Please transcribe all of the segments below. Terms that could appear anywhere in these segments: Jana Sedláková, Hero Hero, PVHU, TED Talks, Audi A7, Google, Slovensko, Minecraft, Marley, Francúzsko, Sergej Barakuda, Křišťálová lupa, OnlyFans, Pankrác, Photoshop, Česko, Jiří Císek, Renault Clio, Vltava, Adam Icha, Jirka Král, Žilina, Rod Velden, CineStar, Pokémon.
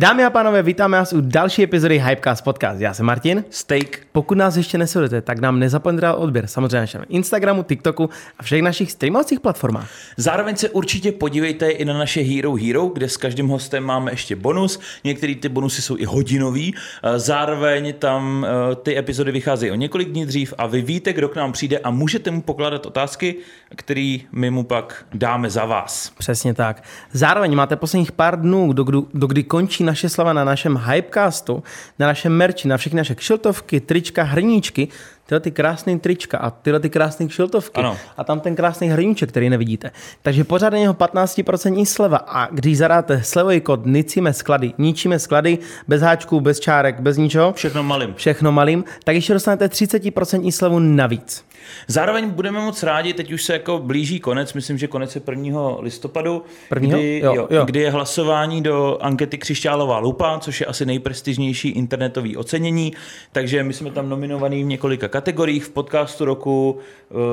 Dámy a pánové, vítáme vás u další epizody Hypecast podcast. Já jsem Martin Steak. Pokud nás ještě nesledujete, tak nám nezapomeňte dát odběr samozřejmě na Instagramu, TikToku a všech našich streamovacích platformách. Zároveň se určitě podívejte i na naše Hero Hero, kde s každým hostem máme ještě bonus. Některé ty bonusy jsou i hodinový. Zároveň tam ty epizody vycházejí o několik dní dřív a vy víte, kdo k nám přijde a můžete mu pokládat otázky, které my mu pak dáme za vás. Přesně tak. Zároveň máte posledních pár dnů, dokdy končí naše slava na našem Hypecastu, na našem merči, na všechny naše kšiltovky, trička, hrníčky, tyhle ty krásné trička a tyhle ty krásné kšiltovky a tam ten krásný hrníček, který nevidíte. Takže pořád je něho 15% sleva a když zadáte slevový kód ničíme sklady, bez háčků, bez čárek, bez ničeho. Všechno malým, tak ještě dostanete 30% slevu navíc. Zároveň budeme moc rádi, teď už se jako blíží konec, myslím, že konec je 1. listopadu, kdy je hlasování do ankety Křišťálová lupa, což je asi nejprestižnější internetové ocenění, takže my jsme tam nominovaní v několika kategoriích, v podcastu roku,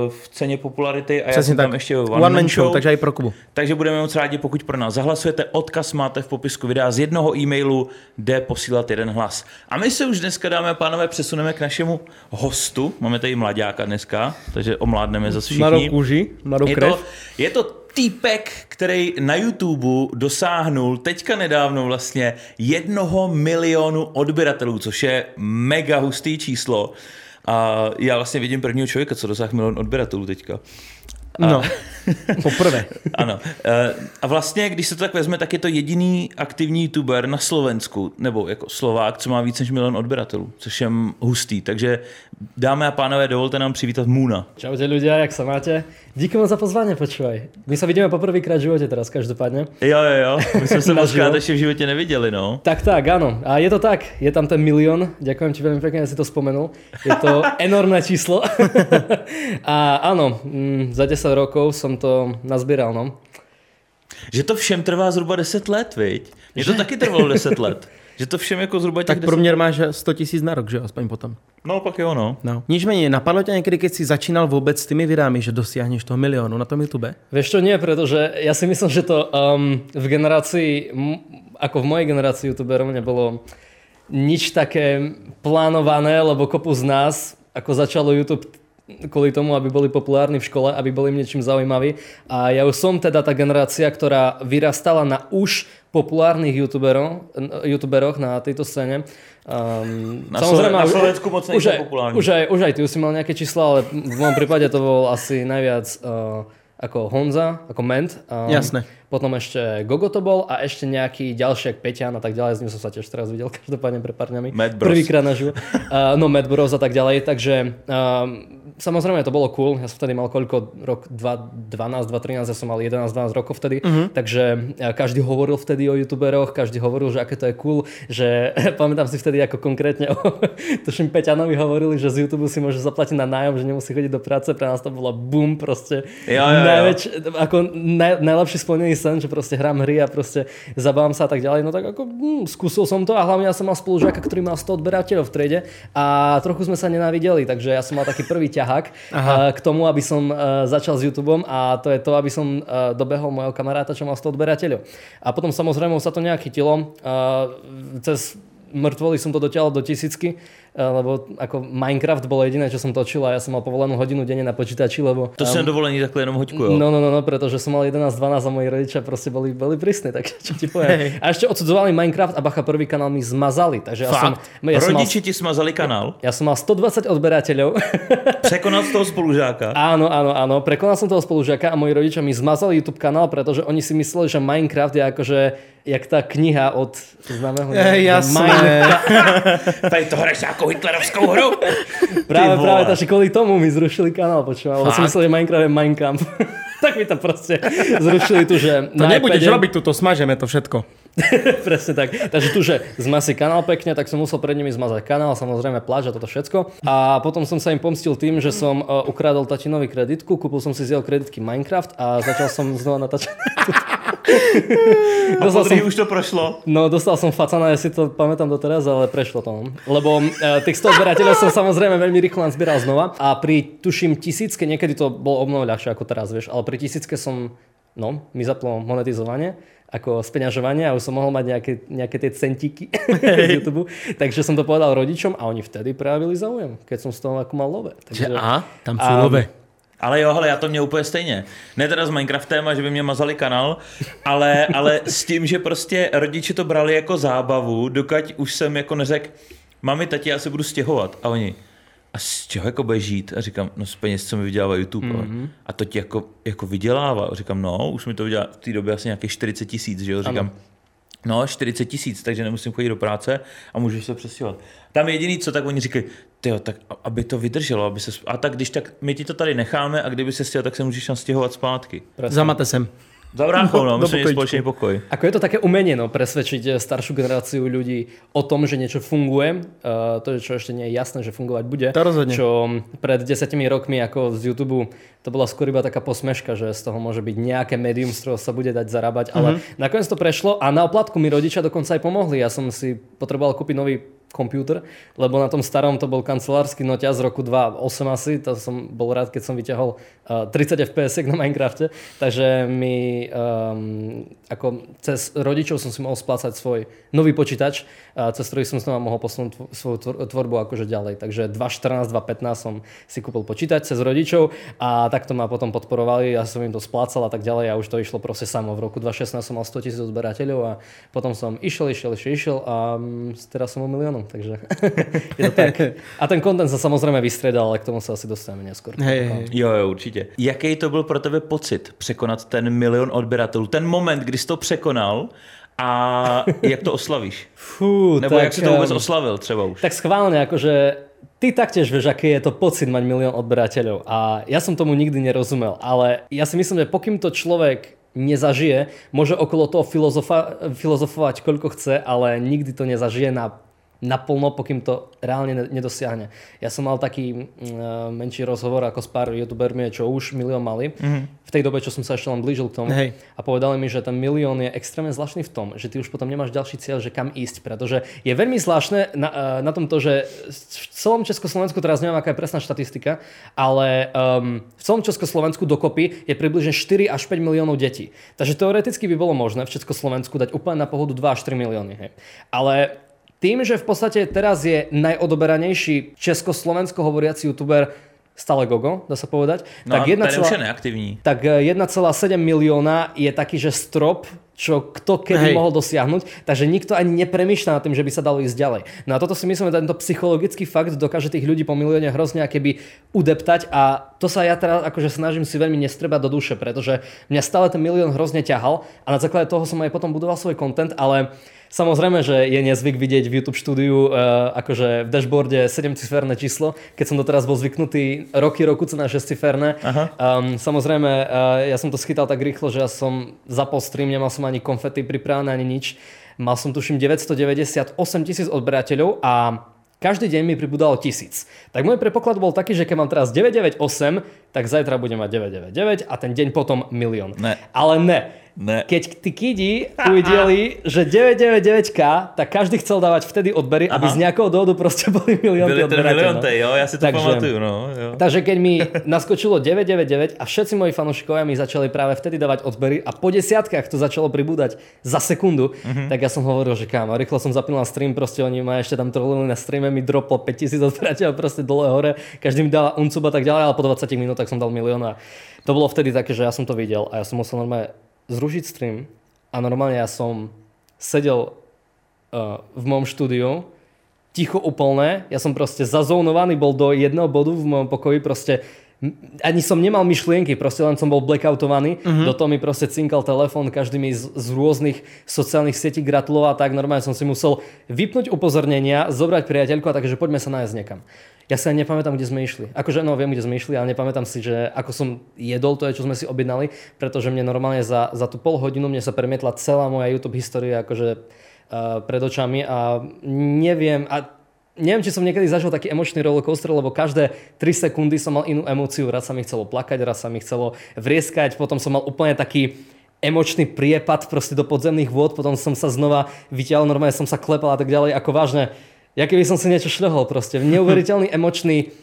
v ceně popularity a já jsem tam ještě one man show, takže i pro Kubu. Takže budeme moc rádi, pokud pro nás zahlasujete, odkaz máte v popisku videa, z jednoho e-mailu jde posílat jeden hlas. A my se už dneska, dámy a pánové, přesuneme k našemu hostu, máme tady mlaďáka dneska, takže omládneme zase všichni. Mladou kůži, mladou krev. Je to týpek, který na YouTube dosáhnul teďka nedávno vlastně 1 milionu odběratelů, což je mega hustý číslo. A já vlastně vidím prvního člověka, co dosáhl 1 milion odběratelů teďka. Poprvé. Ano. A vlastně, když se to tak vezme, tak je to jediný aktivní youtuber na Slovensku, nebo jako Slovák, co má víc než 1 milion odběratelů, což je hustý. Takže dámy a pánové, dovolte nám přivítat Moona. Čaute ľudia, jak sa máte? Díky moc za pozvání, počúvaj. My se vidíme poprvýkrát v životě teraz, každopádně. Jo. My jsme se možná ještě v životě neviděli, no. Tak, ano. A je to tak, je tam ten 1 milion. Děkujem ti velmi pěkně, že si to vzpomenul. Je to enormné číslo. A ano, za 10 rokov som to nazbieral, no. Že to všem trvá zhruba 10 let, viď? Mně to taky trvalo 10 let. Že to všem jako zhruba těch 10 let. Tak průměr máš 100 000 na rok, že aspoň potom. No, pak jo, no. Nicméně, napadlo tě někdy, keď si začínal vůbec s těmi videami, že dosáhneš toho 1 milionu na tom YouTube? Vieš čo, nie, protože já si myslím, že to v generaci, jako v mojej generaci youtuberov nebylo nič také plánované, lebo kopu z nás, ako začalo YouTube kvôli tomu, aby boli populárni v škole, aby boli niečím zaujímaví. A ja už som teda tá generácia, ktorá vyrastala na už populárnych youtuberoch na tejto scéne. Na Slovensku moc nejsou populární. Už aj ty už si mal nejaké čísla, ale v mojom prípade to bol asi najviac ako Honza, ako Ment. Jasné. Potom ešte Gogo to bol a ešte nejaký ďalší, jak Peťan a tak ďalej. S ním som sa tiež teraz videl každopádne pre pár dňami. Matt Bros. Prvýkrát naživo. Matt Bros a tak ďalej. Takže samozrejme to bolo cool. Ja som vtedy mal koľko? Rok 2012, 2013. Ja som mal 11-12 rokov vtedy. Uh-huh. Takže každý hovoril vtedy o youtuberoch. Každý hovoril, že aké to je cool. Že pamätám si vtedy ako konkrétne tuším Peťanovi hovorili, že z YouTube si môže zaplatiť na nájom, že nemusí chodiť do práce. Pre nás to bolo boom proste. Najlepší splnený sen, že prostě hrám hry a prostě zabávám se a tak ďalej. No tak jako zkusil jsem to a hlavně já jsem mal spolužáka, který má 100 odběratelů v trade a trochu jsme se nenáviděli, takže já jsem mal taky prvý ťahák k tomu, aby som začal s YouTubem a to je to, aby som dobehol mojho kamaráta, čo má 100 odběratelů. A potom samozřejmě se to nějak chytilo. Cez mŕtvoly som to dotiahol do 1000, lebo ako Minecraft bolo jediné, čo som točil a ja som mal povolenú hodinu denne na počítači, lebo... To si na dovolení takhle jenom hoďku, jo? No, pretože som mal 11-12 a moji rodičia proste boli prísni, tak čo ti poviem. Hey. A ešte odsudzovali Minecraft a bacha, prvý kanál mi zmazali, takže ja som rodiči ti smazali kanál? Ja som mal 120 odberateľov. Prekonal som toho spolužáka? Áno, prekonal som toho spolužáka a moji rodičia mi zmazali YouTube kanál, pretože oni si mysleli, že Minecraft je akože jak ta kniha od známého... Tady to hraješ nějakou hitlerovskou hru. Právě, takže kvůli tomu mi zrušili kanál, počíval. Jsem myslel, že Minecraft je Minecraft. Tak mi to prostě zrušili tu, že... To nebudeš robiť tu, to smažeme to všetko. Presne tak. Takže tu, že zmasí kanál pekne, tak som musel pred nimi zmazať kanál, samozrejme pláč a toto všetko. A potom som sa im pomstil tým, že som ukradol tatinovi kreditku, kúpil som si z jeho kreditky Minecraft a začal som znova natáčať. A podrý už to prošlo. No, dostal som facana, ja si to pamätám doteraz, ale prešlo to. Lebo tých 100 odberateľov som samozrejme veľmi rýchlo nazbieral znova. A pri, tuším, 1000, niekedy to bolo o mnoho ľahšie ako teraz, vieš, ale pri 1000 som, no, mi zaplo monetizovanie ako speňažovania a už som mohol mať nejaké tie centíky z YouTube. Takže som to povedal rodičom a oni vtedy prejavili záujem, keď som z toho ako mal love. Takže, aha, tam sú love. Ale jo, hele, já to měl úplně stejně. Ne teda s Minecraftem a že by mě mazali kanál, ale s tím, že prostě rodiči to brali jako zábavu, dokud už jsem jako neřekl, mami, tati, já se budu stěhovat. A oni, a z čeho jako budeš žít? A říkám, no z peněz, co mi vydělává YouTube. Mm-hmm. A to ti jako vydělává. A říkám, no, už mi to vydělá v té době asi nějakých 40 000, že jo? Říkám, ano. No, 40 000, takže nemusím chodit do práce a můžu se přesívat. Tam jediný, co tak oni říkají, tyjo, tak aby to vydrželo, aby se, a tak když tak my ti to tady necháme a kdyby se stěl, tak se můžeš nastěhovat zpátky. Zamate sem. Za bránkou, no, myslím, že je společný pokoj. Ako je to také umenie, no, presvedčiť staršiu generáciu ľudí o tom, že niečo funguje, to, čo ešte nie je jasné, že fungovať bude. To rozhodne. Čo pred 10 rokmi ako z YouTube, to bola skôr iba taká posmeška, že z toho môže byť nejaké médium, z ktorého sa bude dať zarábať, ale nakoniec to prešlo a na oplátku mi rodičia dokonca aj pomohli. Ja som si potreboval kúpiť nový komputer, lebo na tom starom to bol kancelársky noťa z roku 2008 asi, to som bol rád, keď som vyťahol 30 FPS-ek na Minecrafte, takže mi ako cez rodičov som si mohol splácať svoj nový počítač, cez ktorý som znova mohol posunúť svoju tvorbu akože ďalej, takže 2014, 2015 som si kúpil počítač cez rodičov a takto ma potom podporovali, ja som im to splácal a tak ďalej a už to išlo proste samo. V roku 2016 som mal 100 000 odberateľov a potom som išiel a teraz som o miliónom. Takže je to tak. A ten kontent se samozřejmě vystředal, ale k tomu se asi dostaneme neskôr. Jo, určitě. Jaký to byl pro tebe pocit překonat ten 1 000 000 odběratelů? Ten moment, kdy jsi to překonal a jak to oslavíš? Nebo tak, jak jsi to vůbec oslavil třeba už? Tak schválně, jakože ty taktiež vieš, aký je to pocit mať 1 000 000 odberateľov a ja som tomu nikdy nerozumel, ale ja si myslím, že pokým to človek nezažije, môže okolo toho filozofovať koľko chce, ale nikdy to nezažije naplno, pokým to reálne nedosiahne. Ja som mal taký menší rozhovor ako s pár youtubermi, čo už 1 000 000 mali. V tej dobe, čo som sa ešte len blížil k tomu. Hej. A povedali mi, že ten 1 000 000 je extrémne zvláštny v tom, že ty už potom nemáš ďalší cieľ, že kam ísť, pretože je veľmi zvláštne na tom to, že v celom Československu, teraz neviem, aká je presná štatistika, ale v celom Československu dokopy je približne 4 až 5 miliónov detí. Takže teoreticky by bolo možné v Československu dať úplne na pohodu 2 až 3 milióny. Hej. Ale tým, že v podstate teraz je najodoberanejší československo hovoriaci youtuber stále Gogo, dá sa povedať, no, tak 1,7 milióna je taký, že strop, čo kto kedy mohol dosiahnuť, takže nikto ani nepremýšľa nad tým, že by sa dalo ísť ďalej. No a toto si myslím, že tento psychologický fakt dokáže tých ľudí po milióne hrozne akéby udeptať a to sa ja teraz akože snažím si veľmi nestrebať do duše, pretože mňa stále ten 1 000 000 hrozne ťahal a na základe toho som aj potom budoval svoj content, ale samozrejme, že je nezvyk vidieť v YouTube štúdiu akože v dashboarde 7-ciferné číslo, keď som doteraz bol zvyknutý roku na 6-ciferné. Samozrejme, ja som to schytal tak rýchlo, že ja som zapol stream, nemal som ani konfety pripravené, ani nič. Mal som tuším 998 000 odberateľov a každý deň mi pribudalo 1000. Tak môj predpoklad bol taký, že keď mám teraz 998, tak zajtra budem mať 999 a ten deň potom 1 000 000. Ne. Ale ne. Keď tí kidi uvideli, že 999k, tak každý chcel dávať vtedy odbery, aby z nejakého dôvodu proste boli miliónty odberateľov. Jo, ja si to pamatuju. No, jo. Takže keď mi naskočilo 999 a všetci moji fanúšikovia mi začali práve vtedy dávať odbery a po desiatkách to začalo pribúdať za sekundu, tak ja som hovoril, že kámo, rýchlo som zapínal stream, proste oni ma ešte tam trolili na streame, mi droplo 5000 odberateľov proste dole hore, každý mi dal uncuba tak ďalej, ale po 20 minútach som dal 1 000 000 a to bolo vtedy také, že ja som to videl a ja som musel normálne zrušiť stream a normálne ja som sedel v mojom štúdiu ticho úplne, ja som proste zazónovaný bol do jedného bodu v mojom pokoji, proste ani som nemal myšlienky, proste len som bol blackoutovaný, do toho mi proste cinkal telefon, každý mi z rôznych sociálnych sietí gratuloval a tak, normálne som si musel vypnúť upozornenia, zobrať priateľku a takže poďme sa nájsť niekam. Ja sa nepamätám, kde sme išli. Akože, no, viem, kde sme išli, ale nepamätám si, že ako som jedol to, čo sme si objednali, pretože mne normálne za tú pol hodinu mne sa premietla celá moja YouTube história akože pred očami a neviem, či som niekedy zažil taký emočný rollercoaster, lebo každé 3 sekundy som mal inú emóciu. Raz sa mi chcelo plakať, raz sa mi chcelo vrieskať, potom som mal úplne taký emočný priepad proste do podzemných vôd, potom som sa znova vyťahol, normálne som sa klepal a tak ďalej, ako vážne. Ja keby som si niečo šľohol proste. Neuveriteľný emočný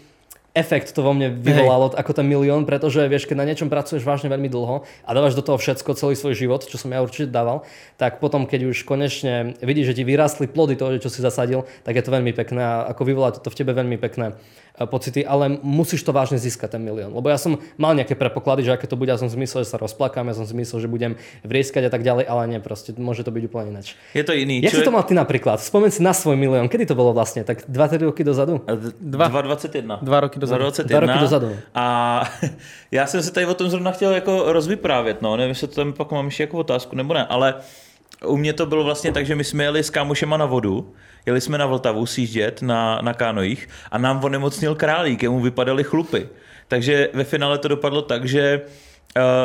efekt to vo mne vyvolalo ako ten milión, pretože vieš, keď na niečom pracuješ vážne veľmi dlho a dávaš do toho všetko, celý svoj život, čo som ja určite dával, tak potom, keď už konečne vidíš, že ti vyrástli plody toho, čo si zasadil, tak je to veľmi pekné a ako vyvolá to v tebe veľmi pekné pocity, ale musíš to vážne získať ten milión. Lebo ja som mal nejaké prepoklady, že aké to bude, ja som zmyslel, že sa rozplakám, ja som zmyslel, že budem vrieskať a tak ďalej, ale nie, proste môže to byť úplne inač. Je to iný. Jak si to mal ty napríklad? Spomeň si na svoj milión. Kedy to bolo vlastne? Tak 2-3 roky dozadu? 2,21. 2 roky dozadu. A já jsem se tady o tom zrovna chtěl jako rozvyprávět, no, nevím, jestli to tam pak mám ještě jako otázku nebo ne, ale u mě to bylo vlastně tak, že my jsme jeli s kámošema na vodu, jeli jsme na Vltavu sjíždět na kánojích a nám onemocnil králík, jemu vypadaly chlupy. Takže ve finále to dopadlo tak, že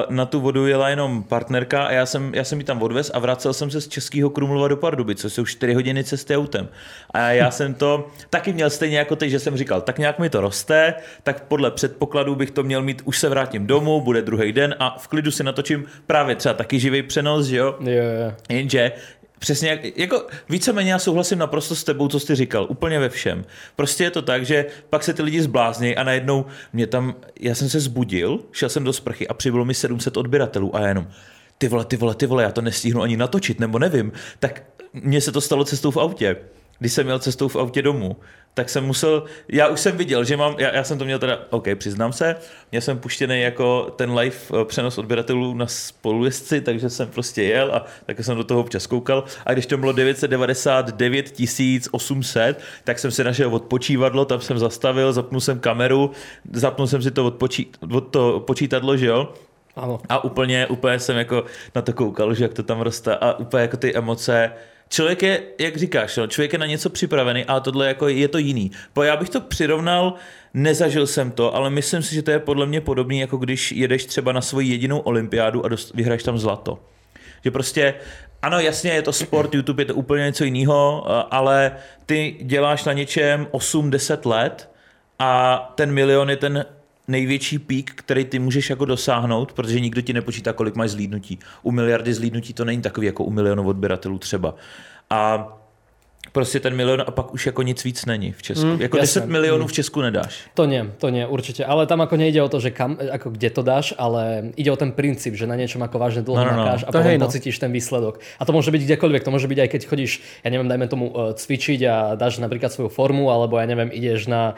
na tu vodu jela jenom partnerka a já jsem ji tam odvez a vracel jsem se z Českého Krumlova do Pardubic, což jsou 4 hodiny cesty autem. A já jsem to taky měl stejně jako teď, že jsem říkal, tak nějak mi to roste, tak podle předpokladů bych to měl mít, už se vrátím domů, bude druhý den a v klidu si natočím právě třeba taky živý přenos, že jo? Yeah. Jenže přesně, jako víceméně já souhlasím naprosto s tebou, co jsi říkal, úplně ve všem. Prostě je to tak, že pak se ty lidi zbláznějí a najednou mě tam, já jsem se zbudil, šel jsem do sprchy a přibylo mi 700 odběratelů a já jenom, ty vole, já to nestihnu ani natočit, nebo nevím. Tak mně se to stalo cestou v autě. Když jsem jel cestou v autě domů, tak jsem musel, já už jsem viděl, že mám, já jsem to měl teda, ok, přiznám se, měl jsem puštěný jako ten live přenos odběratelů na spolujezdci, takže jsem prostě jel a taky jsem do toho občas koukal a když to bylo 999 800, tak jsem si našel odpočívadlo, tam jsem zastavil, zapnul jsem kameru, zapnul jsem si to počítadlo, že jo? Ano. A úplně jsem jako na to koukal, že jak to tam roste a úplně jako ty emoce. Člověk je, jak říkáš, člověk je na něco připravený, ale tohle jako je to jiný. Já bych to přirovnal, nezažil jsem to, ale myslím si, že to je podle mě podobný, jako když jedeš třeba na svoji jedinou olympiádu a vyhraješ tam zlato. Že prostě, ano, jasně, je to sport, YouTube je to úplně něco jiného, ale ty děláš na něčem 8-10 let a ten milion je ten největší pík, který ty můžeš jako dosáhnout, protože nikdo ti nepočítá, kolik máš zhlídnutí. U miliardy zhlídnutí to není takový jako u milionu odběratelů třeba. A prostě ten milion a pak už jako nic víc není v Česku. Jako jasne. 10 milionů v Česku nedáš. To nie, určitě. Ale tam jako nejde o to, že kam, jako kde to dáš, ale jde o ten princip, že na něčem jako vážně dlouho nakáš a potom pocítíš ten výsledok. A to může být kdekoľvek, to může být aj keď chodíš, já nevím, dajme tomu cvičit a dáš například svou formu, alebo já nevím, ideš na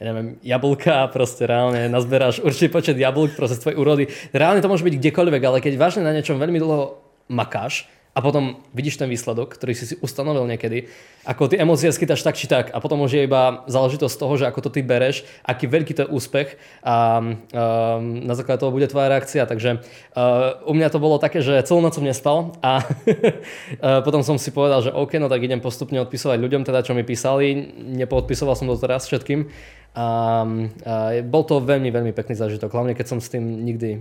neviem, jablka, proste reálne nazberáš určitý počet jablk, proste z tvojej úrody. Reálne to môže byť kdekoľvek, ale keď vážne na niečom veľmi dlho makáš a potom vidíš ten výsledok, ktorý si ustanovil niekedy, ako ty emócie skytáš tak či tak a potom už je iba záležitosť toho, že ako to ty bereš, aký veľký to je úspech a na základe toho bude tvoja reakcia. Takže u mňa to bolo také, že celú noc som nespal a potom som si povedal, že OK, no tak idem postupne odpisovať ľuďom, teda čo mi písali, nepoodpisoval som to teraz všetkým. A bol to veľmi, veľmi pekný zážitok, hlavne keď som s tým nikdy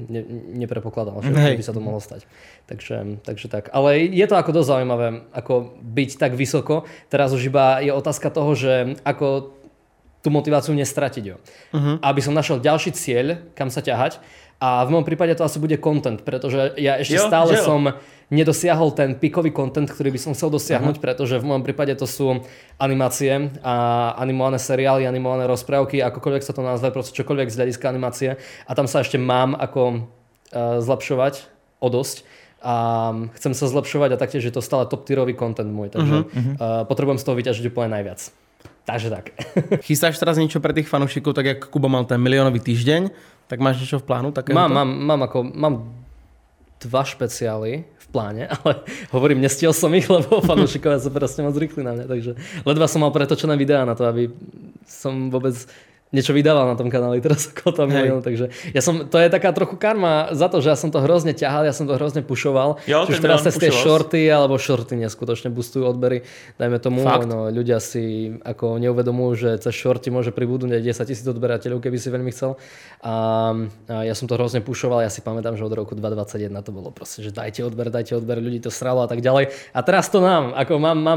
neprepokladal, že by sa to mohlo stať. Takže tak. Ale je to ako dosť zaujímavé, ako byť tak vysoko. Teraz už iba je otázka toho, že ako tú motiváciu nestratiť. Aby som našiel ďalší cieľ, kam sa ťahať. A v mojom prípade to asi bude content, pretože ja ešte stále som nedosiahol ten pikový content, ktorý by som chcel dosiahnuť, pretože v mojom prípade to sú animácie a animované seriály, animované rozprávky, akokoľvek sa to nazve, proste čokoľvek z hľadiska animácie. A tam sa ešte mám ako zlepšovať o dosť. A chcem sa zlepšovať a taktiež je to stále top-tierový content môj, takže potrebujem z toho vyťažiť úplne najviac. Takže tak. Chystáš teraz niečo pre tých fanúšikov, tak jak Kuba mal ten miliónový týždeň, tak máš niečo v plánu? Mám dva špeciály v pláne, ale hovorím, nestiel som ich, lebo fanúšikovia sa proste moc rýchli na mňa, takže ledva som mal pretočené videá na to, aby som vôbec niečo vydával na tom kanáli, teraz ako tam milión, takže to je taká trochu karma za to, že ja som to hrozne ťahal, ja som to hrozne pušoval, čiže teraz z tej shorty neskutočne boostujú odbery, dajme tomu, no, ľudia si ako neuvedomujú, že cez shorty môže pribudnúť 10 000 odberateľov, keby si veľmi chcel a ja som to hrozne pušoval, ja si pamätám, že od roku 2021 to bolo proste, že dajte odber, ľudí to sralo a tak ďalej a teraz to mám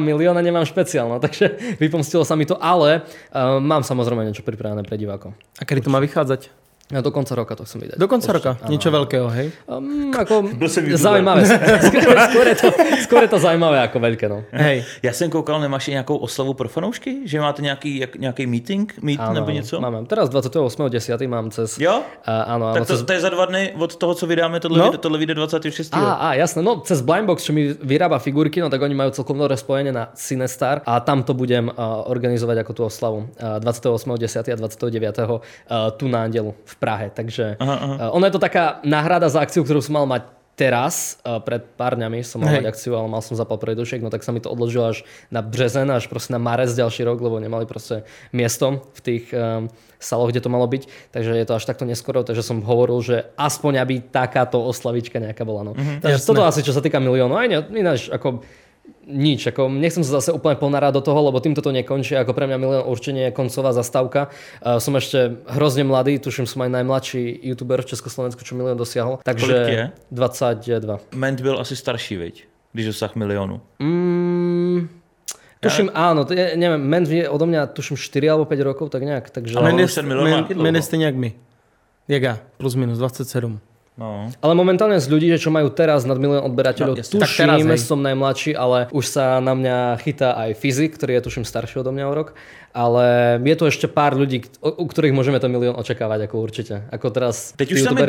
milión a nemám špeciálno, takže vypomstilo sa mi to, ale mám samozrejme niečo pripravené pre divákov. A kedy to má vychádzať? No, do konca roka to chcem vydať. Do konca roka? Niečo veľkého, hej? Zajímavé. Skôr je to zajímavé ako veľké, no. Hej. Ja som koukal, nemáš nejakou oslavu pro fanoušky? Že máte nejaký meeting? Ano, nebo něco? Máme. Teraz 28.10. mám cez... Jo? Ano, tak to je za 2 dny od toho, co vydáme, tohle vyjde 26. Jasné, no cez Blindbox, čo mi vyrába figurky, no tak oni majú celkom dobré spojenie na Cinestar a tam to budem organizovať ako tú oslavu. 28.10. a 29. tu na Andelu v Prahe, takže ona je to taká náhrada za akciu, ktorú som mal mať teraz, pred pár dňami som mal mať akciu, ale mal som zapal predošek, no tak sa mi to odložilo až na březen, až proste na marec ďalší rok, lebo nemali proste miesto v tých saloch, kde to malo byť, takže je to až takto neskoro, takže som hovoril, že aspoň aby takáto oslavička nejaká bola. No. Takže toto asi, čo sa týka miliónu, aj ináč ako... Nič, ako nechcem sa zase úplne ponárať do toho, lebo týmto to nekončí, ako pre mňa milión určenie je koncová zastávka. Som ešte hrozne mladý, tuším som aj najmladší youtuber v Československu, čo milión dosiahol. Takže 22. Ment byl asi starší, veď, když dosah miliónu. Tuším, áno, neviem, Ment je odo mňa tuším 4 alebo 5 rokov, tak nejak. Takže... A Ment je stejne jak my. Jak ja, plus minus 27. No. Ale momentálne z ľudí, čo majú teraz nad milión odberateľov, tuším, som najmladší, ale už sa na mňa chytá aj Fizi, ktorý je tuším starší odo mňa o rok, ale je tu ešte pár ľudí, u ktorých môžeme to milión očakávať, ako určite. Ako teraz teď už tam je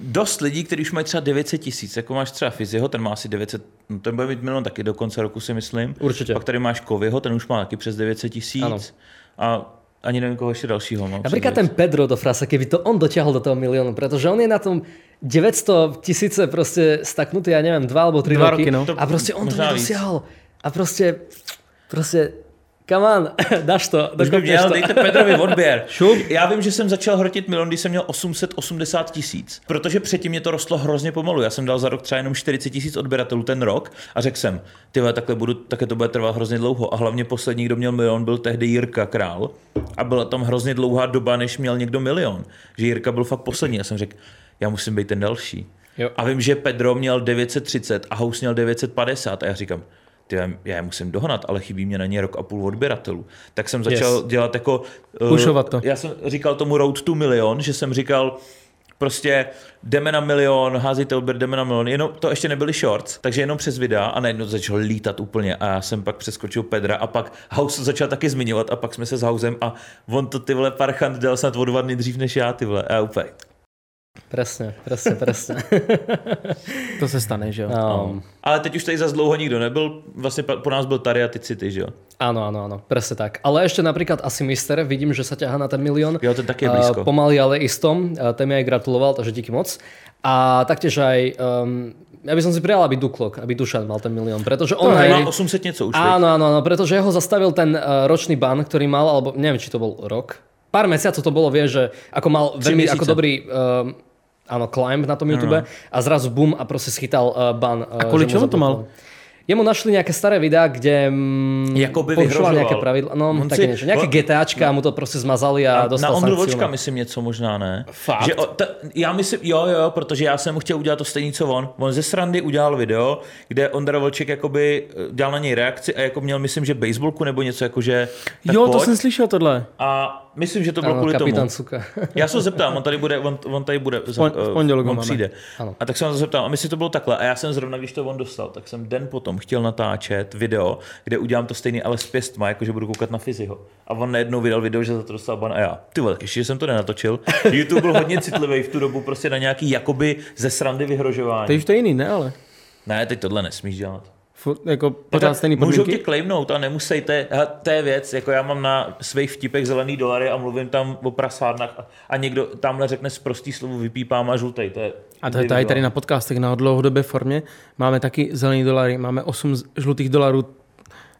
dost lidí, ktorí už mají třeba 900 000, ako máš třeba Fiziho, ten má asi 900, no ten bude mít milión taky do konce roku, si myslím. Určite. Pak tady máš Kovyho, ten už má taky přes 900 000 a ani neviem, koho ešte ďalšího mám. Napríklad ten Pedro do frasa, keby to on dotiahol do toho miliónu, pretože on je na tom 900 000 proste staknutý, ja neviem, 2 alebo 3 roky. No. A proste on to nedosiahol. A proste come on, dáš to, dokončíš to. Dejte Pedrovi odběr. Já vím, že jsem začal hrotit milion, když jsem měl 880 000, protože předtím mě to rostlo hrozně pomalu. Já jsem dal za rok třeba jenom 40 000 odběratelů ten rok a řekl jsem, tyhle, také to bude trvat hrozně dlouho. A hlavně poslední, kdo měl milion, byl tehdy Jirka Král a byla tam hrozně dlouhá doba, než měl někdo milion. Že Jirka byl fakt poslední. Já jsem řekl, já musím být ten další. Jo. A vím, že Pedro měl 930 a House měl 950 a já říkám, já je musím dohnat, ale chybí mě na ně 1,5 odběratelů. Tak jsem začal dělat jako... Pušovat to. Já jsem říkal tomu road to milion, že jsem říkal prostě jdeme na milion, házíte odběr, jdeme na milion. Jenom, to ještě nebyly shorts, takže jenom přes videa a najednou začal lítat úplně a já jsem pak přeskočil Pedra a pak House začal taky zmiňovat a pak jsme se s Housem a on to tyhle parchant dal snad o 2 dny dřív než já tyhle. A úplně... Presne. To se stane, že jo? No. Ale teď už tady zase dlouho nikdo nebyl, vlastně po nás byl tady a ty city, že jo? Áno, presne tak. Ale ešte napríklad asi Mister, vidím, že sa ťahá na ten milión. Jo, to tak je blízko. Pomaly, ale istom. Ten mi aj gratuloval, takže díky moc. A taktiež aj... Ja by som si prijal, aby Duklok, aby Dušan mal ten milión, pretože on aj... Mal 800 něco už. Áno, pretože ho zastavil ten ročný ban, ktorý mal, alebo neviem, či to bol rok. Pár mesiacov to bolo, vie, že ako mal veľmi ako dobrý... climb na tom YouTube a zrazu bum a proste schytal ban. A kvôli čomu to mal? Jemu našli nejaké staré videá, kde porušoval nejaké pravidla. No, také niečo. Nejaké GTAčka mu to proste zmazali a dostal sankciu. Na Ondru Volčka myslím něco možná, ne? Fakt? Že, já myslím, jo, protože já jsem mu chtěl udělat to stejný, co on. On ze srandy udělal video, kde Ondra Volček jakoby dělal na něj reakci a jako měl, myslím, že baseballku nebo něco, jakože... Jo, to jsem slyšel tohle. A myslím, že to bylo kvůli tomu. Já se zeptám, on tady bude, on přijde. A tak jsem se zeptám, a myslím, to bylo takhle. A já jsem zrovna, když to on dostal, tak jsem den potom chtěl natáčet video, kde udělám to stejný, ale s pěstma, jakože budu koukat na Fiziho. A on najednou vydal video, že za to dostal ban a já. Ty vole, ještě jsem to nenatočil. YouTube byl hodně citlivý v tu dobu prostě na nějaký jakoby ze srandy vyhrožování. Teď už to je jiný, ne ale? Ne, teď tohle nesmíš dělat. Jako můžou tě klejmnout a nemusejte, to je věc, jako já mám na svých vtipech zelený dolary a mluvím tam o prasárnách a někdo tamhle řekne sprostý slovo, vypípám a žlutej. A to je tady na podcastech na dlouhodobé formě, máme taky zelený dolary, máme 8 žlutých dolarů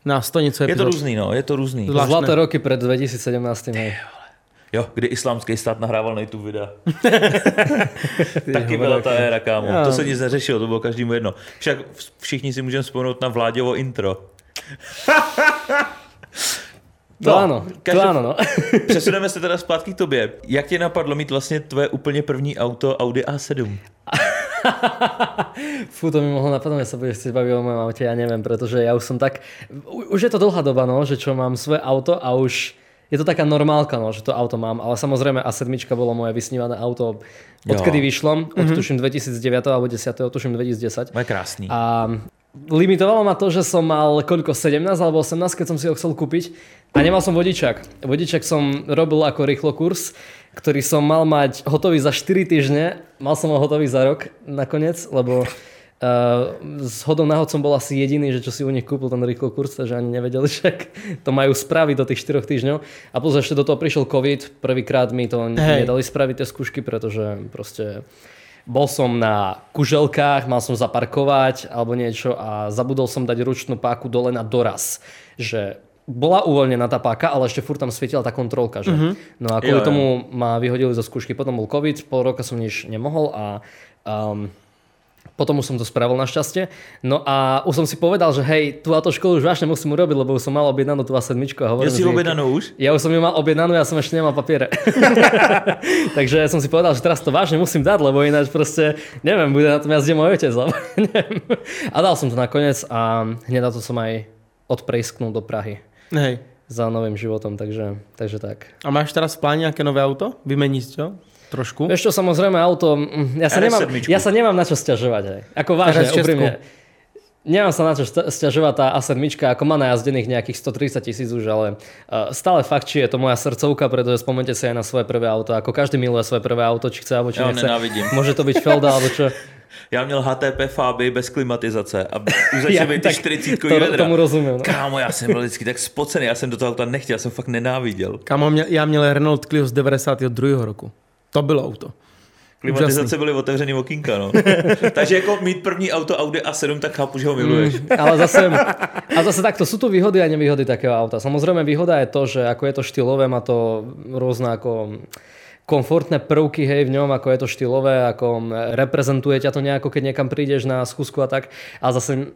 na 100 něco epizod. Je to různý. Zlaté roky před 2017. Jo, kdy islámský stát nahrával na YouTube videa. Taky byla ta éra, kámo. To se nic neřešilo, to bylo každému jedno. Však všichni si můžeme vzpomenout na Vláděvo intro. To ano. Přesuneme se teda zpátky k tobě. Jak tě napadlo mít vlastně tvoje úplně první auto Audi A7? Fú, to mi mohlo napadnúť, ja sa budem chcieť baviť o mojom aute, ja neviem, pretože ja už som tak... Už je to dlhá doba, no, že čo mám svoje auto a už... je to taká normálka, no, že to auto mám, ale samozrejme A7 bolo moje vysnívané auto, odkedy vyšlo, od tuším 2009 alebo 10, tuším 2010. To je krásny. A limitovalo ma to, že som mal koľko, 17 alebo 18, keď som si ho chcel kúpiť a nemal som vodičák. Vodičák som robil ako rýchlokurs, ktorý som mal mať hotový za 4 týždne, mal som ho hotový za rok nakoniec, lebo s hodou náhod som bol asi jediný, že čo si u nich kúpil ten rýchlokurs, takže ani nevedeli, že to majú spraviť do tých 4 týždňov. A plus ešte do toho prišiel COVID, prvýkrát mi to nedali spraviť tie skúšky, pretože proste bol som na kuželkách, mal som zaparkovať alebo niečo a zabudol som dať ručnú páku dole na doraz, že bola uvoľnená tá páka, ale ešte furt tam svietila tá kontrolka, že? No a kvôli tomu ma vyhodili zo skúšky, potom bol COVID, pol roka som nič nemohol a potom už som to spravil našťastie. No a už som si povedal, že hej, tú autoškolu už vážne musím urobiť, lebo už som mal objednanú tú A7 a hovorím. Ja si objednanú už? Ja už som ju mal objednanú, ja som ešte nemal papiere. Takže som si povedal, že teraz to vážne musím dať, lebo ináč proste, neviem, bude na tom jazde môj otec. A dal som to nakoniec a hneď na to som aj odprejsknul do Prahy. Hej. Za novým životom, takže tak. A máš teraz v pláne nejaké nové auto? Vymeníš to? Trošku? Ešte samozrejme auto. Ja sa nemám na čo sťažovať. Aj. Ako vážne, úprimne. Nemám sa na čo sťažovať tá A7, ako má najazdených nejakých 130 000 už, ale stále fakt, či je to moja srdcovka, pretože spomnite si aj na svoje prvé auto. Ako každý miluje svoje prvé auto, či chce alebo či nechce. Môže to byť Felda alebo čo. Já měl HTP Fabii bez klimatizace a už začínají ty 40 vedra. Tomu rozumím. No. Kámo, já jsem byl vždycky tak spocený, já jsem do toho auta nechtěl, já jsem fakt nenáviděl. Kámo, já měl Renault Clio z 92. roku. To bylo auto. Klimatizace úžasný. Byly otevřený okýnka, no. Takže jako mít první auto Audi A7, tak chápu, že ho miluješ. Ale zase, takto, sú tu výhody a nevýhody takého auta. Samozrejme výhoda je to, že ako je to štýlové, má to rôzne ako komfortné prvky, hej, v ňom, ako je to štýlové, ako reprezentuje ťa to nejako, keď niekam prídeš na schúzku a tak. A zase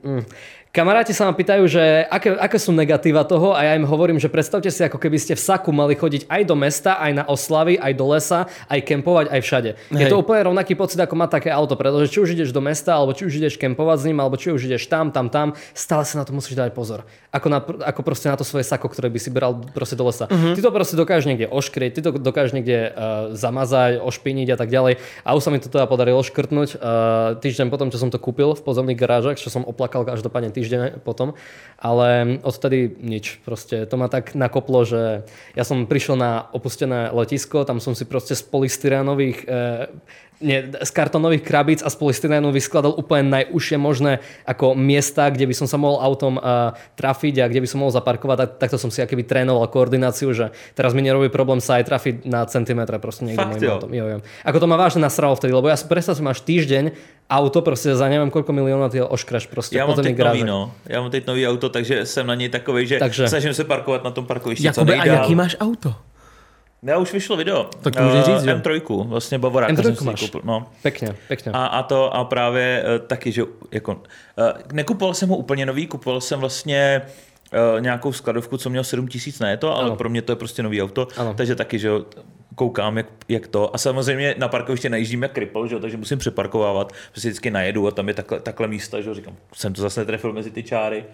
kamaráti sa ma pýtajú, že aké sú negatíva toho a ja im hovorím, že predstavte si, ako keby ste v saku mali chodiť aj do mesta, aj na oslavy, aj do lesa, aj kempovať, aj všade. Hej. Je to úplne rovnaký pocit, ako má také auto, pretože či už ideš do mesta, alebo či už ideš kempovať s ním, alebo či už ideš tam, stále sa na to musíš dať pozor. Ako proste na to svoje sako, ktoré by si beral proste do lesa. Ty to proste dokážeš niekde oškrieť, ty to dokážeš niekde zamazať, ošpiniť a tak ďalej. A už sa mi to teda podarilo škrtnúť. Týždeň potom, čo som to kúpil v pozemných garážach, čo som oplakal každopádne týždeň potom. Ale odtedy nič. Proste to ma tak nakoplo, že ja som prišiel na opustené letisko, tam som si proste z polystyrenových z kartonových krabíc a z polystyrenu vyskladal úplne najúžšie možné ako miesta, kde by som sa mohol autom trafiť a kde by som mohol zaparkovať. Takto som si akoby trénoval koordináciu, že teraz mi nerobí problém sa aj trafiť na centimetre proste niekde mojim autom. Jo. Ako to ma vážne nasralo vtedy, lebo ja predstav si, máš týždeň auto proste za neviem koľko miliónov ty oškraš proste. Ja mám teď nový auto, takže som na nej takovej, že snažím sa parkovať na tom parkovišti co nejdál. Jakube, a jaký máš auto? Já už vyšlo video. Tak to můžeš říct, M3, vlastně Bavoráka jsem si koupil. No. Pěkně. A právě taky, že jako, nekupoval jsem ho úplně nový, kupoval jsem vlastně nějakou skladovku, co měl 7 000, ne to, ale ano. Pro mě to je prostě nový auto, ano. Takže taky, že koukám, jak to. A samozřejmě na parkoviště najíždím jak kripl, že jo, takže musím přeparkovávat, protože vždycky najedu a tam je takhle místa, že jo, říkám, jsem to zase netrefil mezi ty čáry.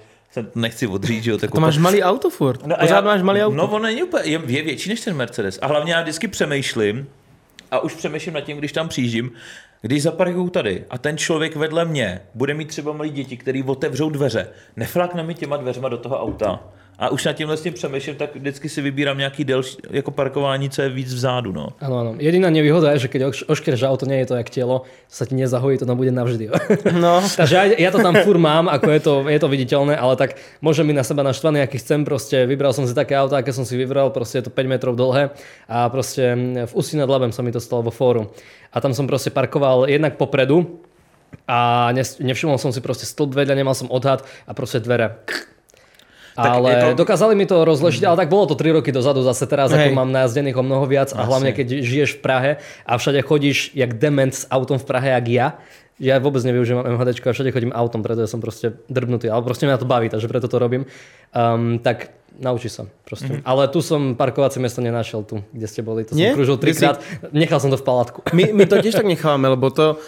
Nechci odřít, že jo. Tak to máš malý auto furt. No pořád máš malý auto. No on není úplně, je větší než ten Mercedes. A hlavně já vždycky přemýšlím a už přemýšlím nad tím, když tam přijíždím, když zaparkuju tady a ten člověk vedle mě bude mít třeba malý děti, který otevřou dveře, neflákne mi těma dveřma do toho auta. A už na tím vlastně přemýšlím, tak vždycky si vybírám nějaký delší jako parkování, co je víc vzadu, no. Ano. Jediná nevýhoda je, že keď oškreš auto, nie je to jak tělo, sa ti nezahojí, to tam bude navždy. No. Takže ja to tam furt mám, ako je to viditeľné, ale tak môžem mi na seba naštvaný, aký chcem, proste vybral som si také auto, aké som si vybral, proste je to 5 metrov dlhé a proste v Ústí nad Labem sa mi to stalo vo fóru. A tam som proste parkoval jednak popredu a nevšimol som si proste stĺp vedľa, nemal som odhad a proste dvere. Ale to dokázali mi to rozlešiť, ale tak bolo to 3 roky dozadu, zase teraz ako mám najazdených o mnoho viac a hlavne keď žiješ v Prahe a všade chodíš jak dement s autom v Prahe, jak ja. Ja vôbec nevyužívam MHDčko a všade chodím autom, pretože som proste drbnutý, ale proste mňa to baví, takže preto to robím. Tak naučí sa proste. Ale tu som parkovacie miesto nenašiel tu, kde ste boli. To som kružil 3-krát, nechal som to v palátku. My to tiež tak necháme, lebo to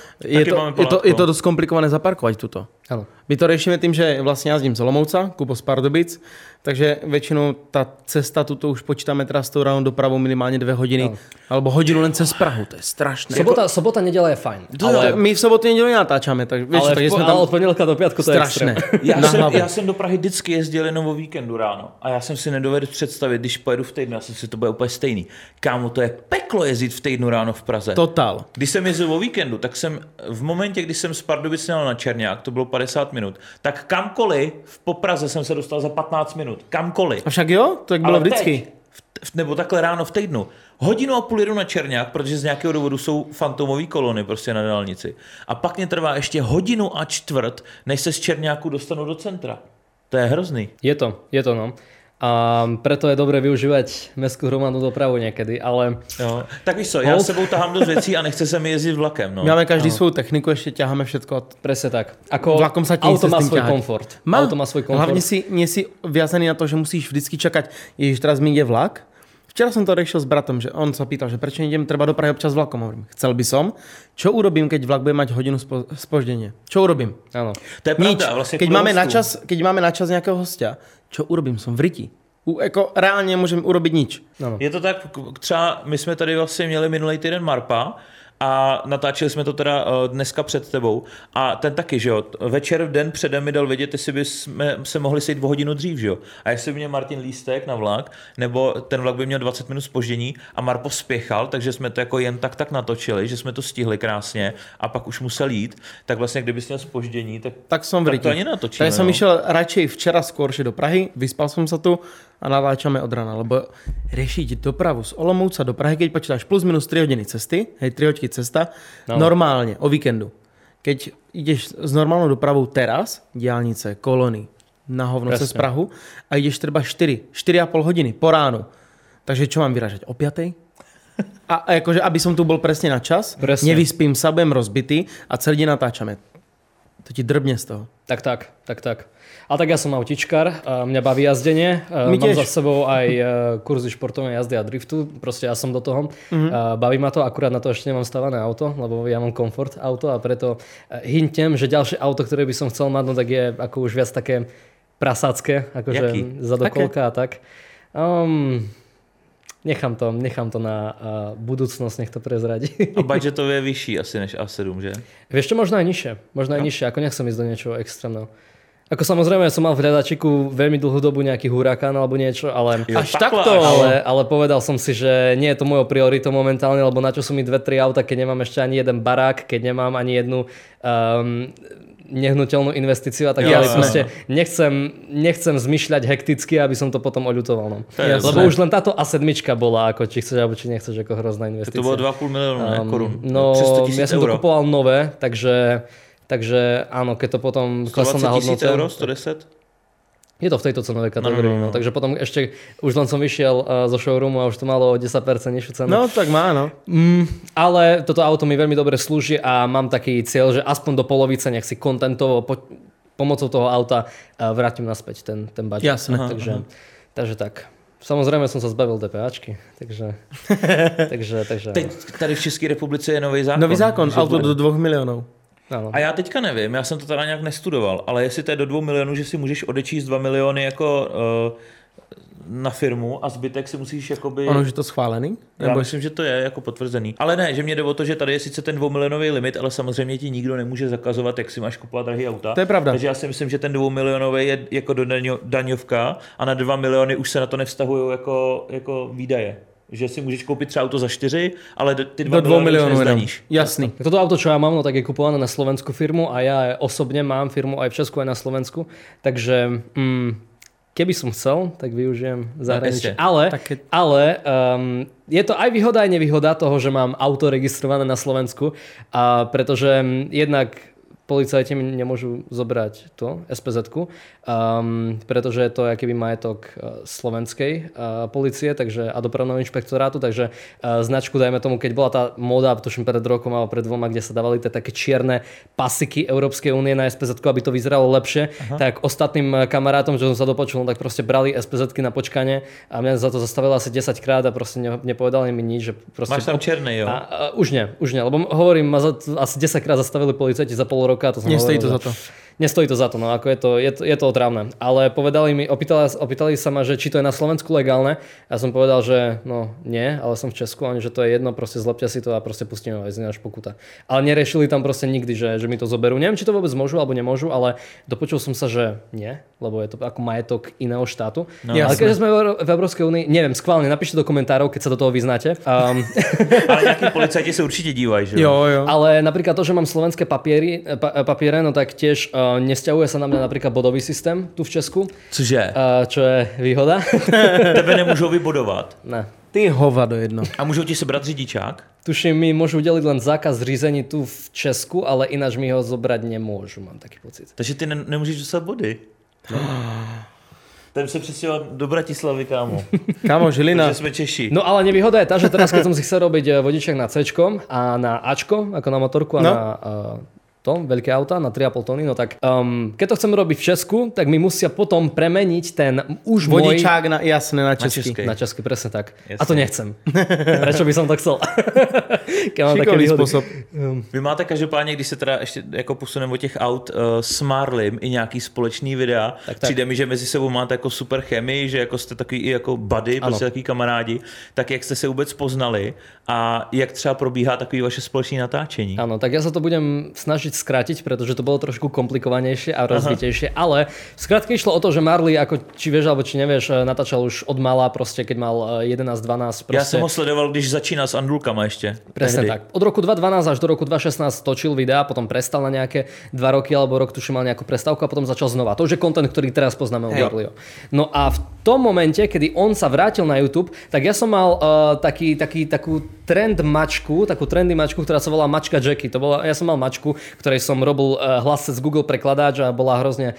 je dosť komplikované zaparkovať tuto. Halo. My to řešíme tím, že vlastně jazdím z Olomouca, Kubo z Pardubic, takže většinou ta cesta tuto už počítáme teda s tou ránou dopravou minimálně 2 hodiny, Halo. Albo hodinu len z Prahu, to je strašné. Sobota, neděle je fajn. Ale my v sobotu neděli natáčáme, takže jsme tam od pondělka do pátku, to je strašné. Já jsem do Prahy vždycky jezdil jenom o víkendu ráno a já jsem si nedovedl představit, když pojedu v týdnu, já jsem si to bude úplně stejný. Kámo, to je peklo jezdit v týdnu ráno v Praze. Total. Když jsem jezdil o víkendu, tak jsem v momentě, kdy jsem z Pardubic jel na Černák, to bylo 50 minut, tak kamkoliv v Popraze jsem se dostal za 15 minut. Kamkoliv. A však jo, to jak bylo vždycky. Nebo takhle ráno v týdnu. Hodinu a půl jedu na Černák, protože z nějakého důvodu jsou fantomové kolony prostě na dálnici. A pak mě trvá ještě 1,25 hodiny, než se z Černáku dostanu do centra. To je hrozný. Je to no. A preto je dobré využívať mestskou hromadnú dopravu niekedy, ale... Jo. Tak víš co, já s sebou tahám do věcí a nechce se mi jezdit vlakem. No. Máme každý svou techniku, ještě ťaháme všetko. Presne tak. Ako vlakom sa auto má svoj komfort. Auto má svoj komfort. Hlavně si viazaný na to, že musíš vždycky čakať, ježiš, teraz mi ide vlak. Včera som to riešil s bratom, že on sa pýtal, že prečo idem treba do Prahy občas vlakom. Hovorím, chcel by som. Čo urobím, keď vlak bude mať hodinu spoždenie? Čo urobím? Áno. To je pravda, vlastne keď máme na čas nejakého hostia, čo urobím? Som v riti. Jako reálne môžem urobiť nič. Ano. Je to tak, třeba my sme tady vlastne měli minulý týden Marpa a natáčeli jsme to teda dneska před tebou a ten taky, že jo, večer v den předem mi dal vědět, jestli by jsme se mohli sejít 2 hodiny dřív, že jo, a jestli by měl Martin lístek na vlak, nebo ten vlak by měl 20 minut zpoždění a Marpo spěchal, takže jsme to jako jen tak natočili, že jsme to stihli krásně a pak už musel jít, tak vlastně kdyby měl zpoždění, tak jsem to ani natočíme. Tak jsem išel radšej včera skorše do Prahy, vyspal jsem se tu a natáčame od rana, lebo riešiť dopravu z Olomouca do Prahy, keď počítaš plus minus 3 hodiny cesty, hej, 3 hodiny cesta, no. Normálne, o víkendu. Keď ideš s normálnou dopravou teraz, diálnice, kolony, na hovno cez Prahu a ideš treba 4,5 hodiny po ránu. Takže čo mám vyražať? O 5? A akože, aby som tu bol presne na čas, nevyspím sa, budem rozbitý a celý deň natáčame. To ti drbne z toho. Tak. A tak ja som autičkar, mňa baví jazdenie, mám za sebou aj kurzy športovej jazdy a driftu, proste ja som do toho, baví ma to, akurát na to ešte nemám stavané auto, lebo ja mám komfort auto a preto hintem, že ďalšie auto, ktoré by som chcel mať, no tak je ako už viac také prasácké, akože zadokolka a tak. Nechám to na budúcnosť, nech to prezradí. A budžetov je vyšší asi než A7, že? Vieš čo, možno aj nižšie, ako nechcem ísť do niečoho extrémneho. Ako samozrejme, ja som mal v hľadačiku veľmi dlhú dobu nejaký Huracán alebo niečo, ale jo, až takto, ale povedal som si, že nie je to mojou prioritou momentálne, lebo na čo sú mi 2-3 auta, keď nemám ešte ani jeden barák, keď nemám ani jednu nehnuteľnú investíciu a tak ďalej. Proste nechcem zmyšľať hekticky, aby som to potom oľutoval. No. Lebo už len táto A7 bola, ako či chceš, alebo či nechceš, ako hrozná investícia. To bolo 2,5 milióna korún. No, ja som to kupoval nové, takže áno, keď to potom kleslo na hodnotu. 120 000 eur, 110? Je to v tejto cenovej kategórii. No. Takže potom ešte, už len som vyšiel zo showroomu a už to malo 10% nižšiu cenu. No tak má, no. Ale toto auto mi veľmi dobre slúži a mám taký cieľ, že aspoň do polovice nech si kontentovo pomocou toho auta vrátim naspäť ten budget. Jasne. Takže tak. Samozřejmě jsem se zbavil DPAčky, takže. Teď tady v České republice je nový zákon. Nový zákon, auto do 2 milionů. A já teďka nevím, já jsem to teda nějak nestudoval, ale jestli to je do 2 milionů, že si můžeš odečíst 2 miliony jako na firmu a zbytek si musíš jakoby... Ono, že to schválený? Nebo... Já myslím, že to je jako potvrzený. Ale ne, že mě jde o to, že tady je sice ten 2 milionový limit, ale samozřejmě ti nikdo nemůže zakazovat, jak si máš kupovat drahý auta. To je pravda. Takže já si myslím, že ten 2 milionový je jako do daňovka a na 2 miliony už se na to nevztahují jako výdaje. Že si můžeš koupit třeba auto za 4, ale ty 2 miliony nezdaníš. Jasný. Toto auto, čo ja mám, no tak je kupované na slovenskú firmu a ja osobne mám firmu aj v Česku, aj na Slovensku. Takže keby som chcel, tak využijem zahraničie. Ale je to aj výhoda, aj nevýhoda toho, že mám auto registrované na Slovensku, a pretože jednak policajti mi nemôžu zobrať to, SPZ-ku, pretože je to akýby majetok slovenskej policie a dopravného inšpektorátu, takže značku, dajme tomu, keď bola tá móda, tuším pred rokom alebo pred 2, kde sa dávali také čierne pasiky Európskej únie na SPZ-ku, aby to vyzeralo lepšie, tak ostatným kamarátom, čo som sa dopočul, tak proste brali SPZ-ky na počkanie a mňa za to zastavilo asi 10-krát a proste nepovedali mi nič. Že máš tam čierne, jo? Už nie, lebo hovorím, asi 10-krát zastavili policajti za pol roka. Nestojí to za to. nestojí to za to, no ako je to otrávne. Ale opýtali sa ma, že či to je na Slovensku legálne. Ja som povedal, že no nie, ale som v Česku, a oni, že to je jedno, proste zlepťa si to a proste pustíme väzne až pokuta. Ale neriešili tam proste nikdy, že mi to zoberú. Neviem, či to vôbec môžu alebo nemôžu, ale dopočul som sa, že nie, lebo je to ako majetok iného štátu. No, ale keďže sme v Európskej únii, neviem, schválne napíšte do komentárov, keď sa do toho vyznáte. Ale nejakí policajti sa určite dívajú, že? Jo. Ale napríklad to, že mám slovenské papiere, no tak tiež nesťahuje sa na mňa napríklad bodový systém tu v Česku. Cože? Čo je výhoda. Tebe nemôžu vybodovať. Ne. Ty hovado jedno. A můžou ti sebrat řidičák? Tuším, mi můžu udělit len zákaz řízení tu v Česku, ale jinak mi ho zobrat nemůžu, mám taký pocit. Takže ty nemůžeš dostat body. No. Tam se přesíval do Bratislavy, kámo. Kámo, Žilina. Protože jsme Češi. No ale nevýhoda je ta, že teraz, keď som si chcel robiť vodičák na C-čko a na A-čko, ako na motorku a no. Na... veľké auta na 3,5 tony, no tak keď to chceme robiť v Česku, tak mi musia potom premeniť ten už môj... Vodičák na, jasné, na český. Na český, presne tak. Jasne. A to nechcem. Prečo by som to chcel? Šikovný spôsob. Vy máte každopádně, když se teda ještě jako posuneme o těch aut s Marleym i nějaký společný videa, tak. Přijde mi, že mezi sebou máte jako super chemii, že jako jste takový i jako buddy, prostě takový kamarádi, tak jak jste se vůbec poznali a jak třeba probíhá takový vaše společné natáčení? Ano, tak já se to budem snažit skrátiť, pretože to bolo trošku komplikovanejšie a rozbitejšie, ale skrátke išlo o to, že Marley, ako či vieš alebo či nevieš, natáčal už od mala, proste keď mal 11-12. Proste... Ja som ho sledoval, když začína s Andulkama ešte. Presne tak. Od roku 2012 až do roku 2016 točil videá, potom prestal na nejaké 2 roky alebo rok, tuším, mal nejakú prestávku a potom začal znova. To už je content, ktorý teraz poznáme od Marleyho. No a v tom momente, kedy on sa vrátil na YouTube, tak ja som mal takú trendy mačku, ktorá sa volá Mačka Jackie. Ja som mal mačku, ktorej som robil hlas z Google prekladáč a bola hrozne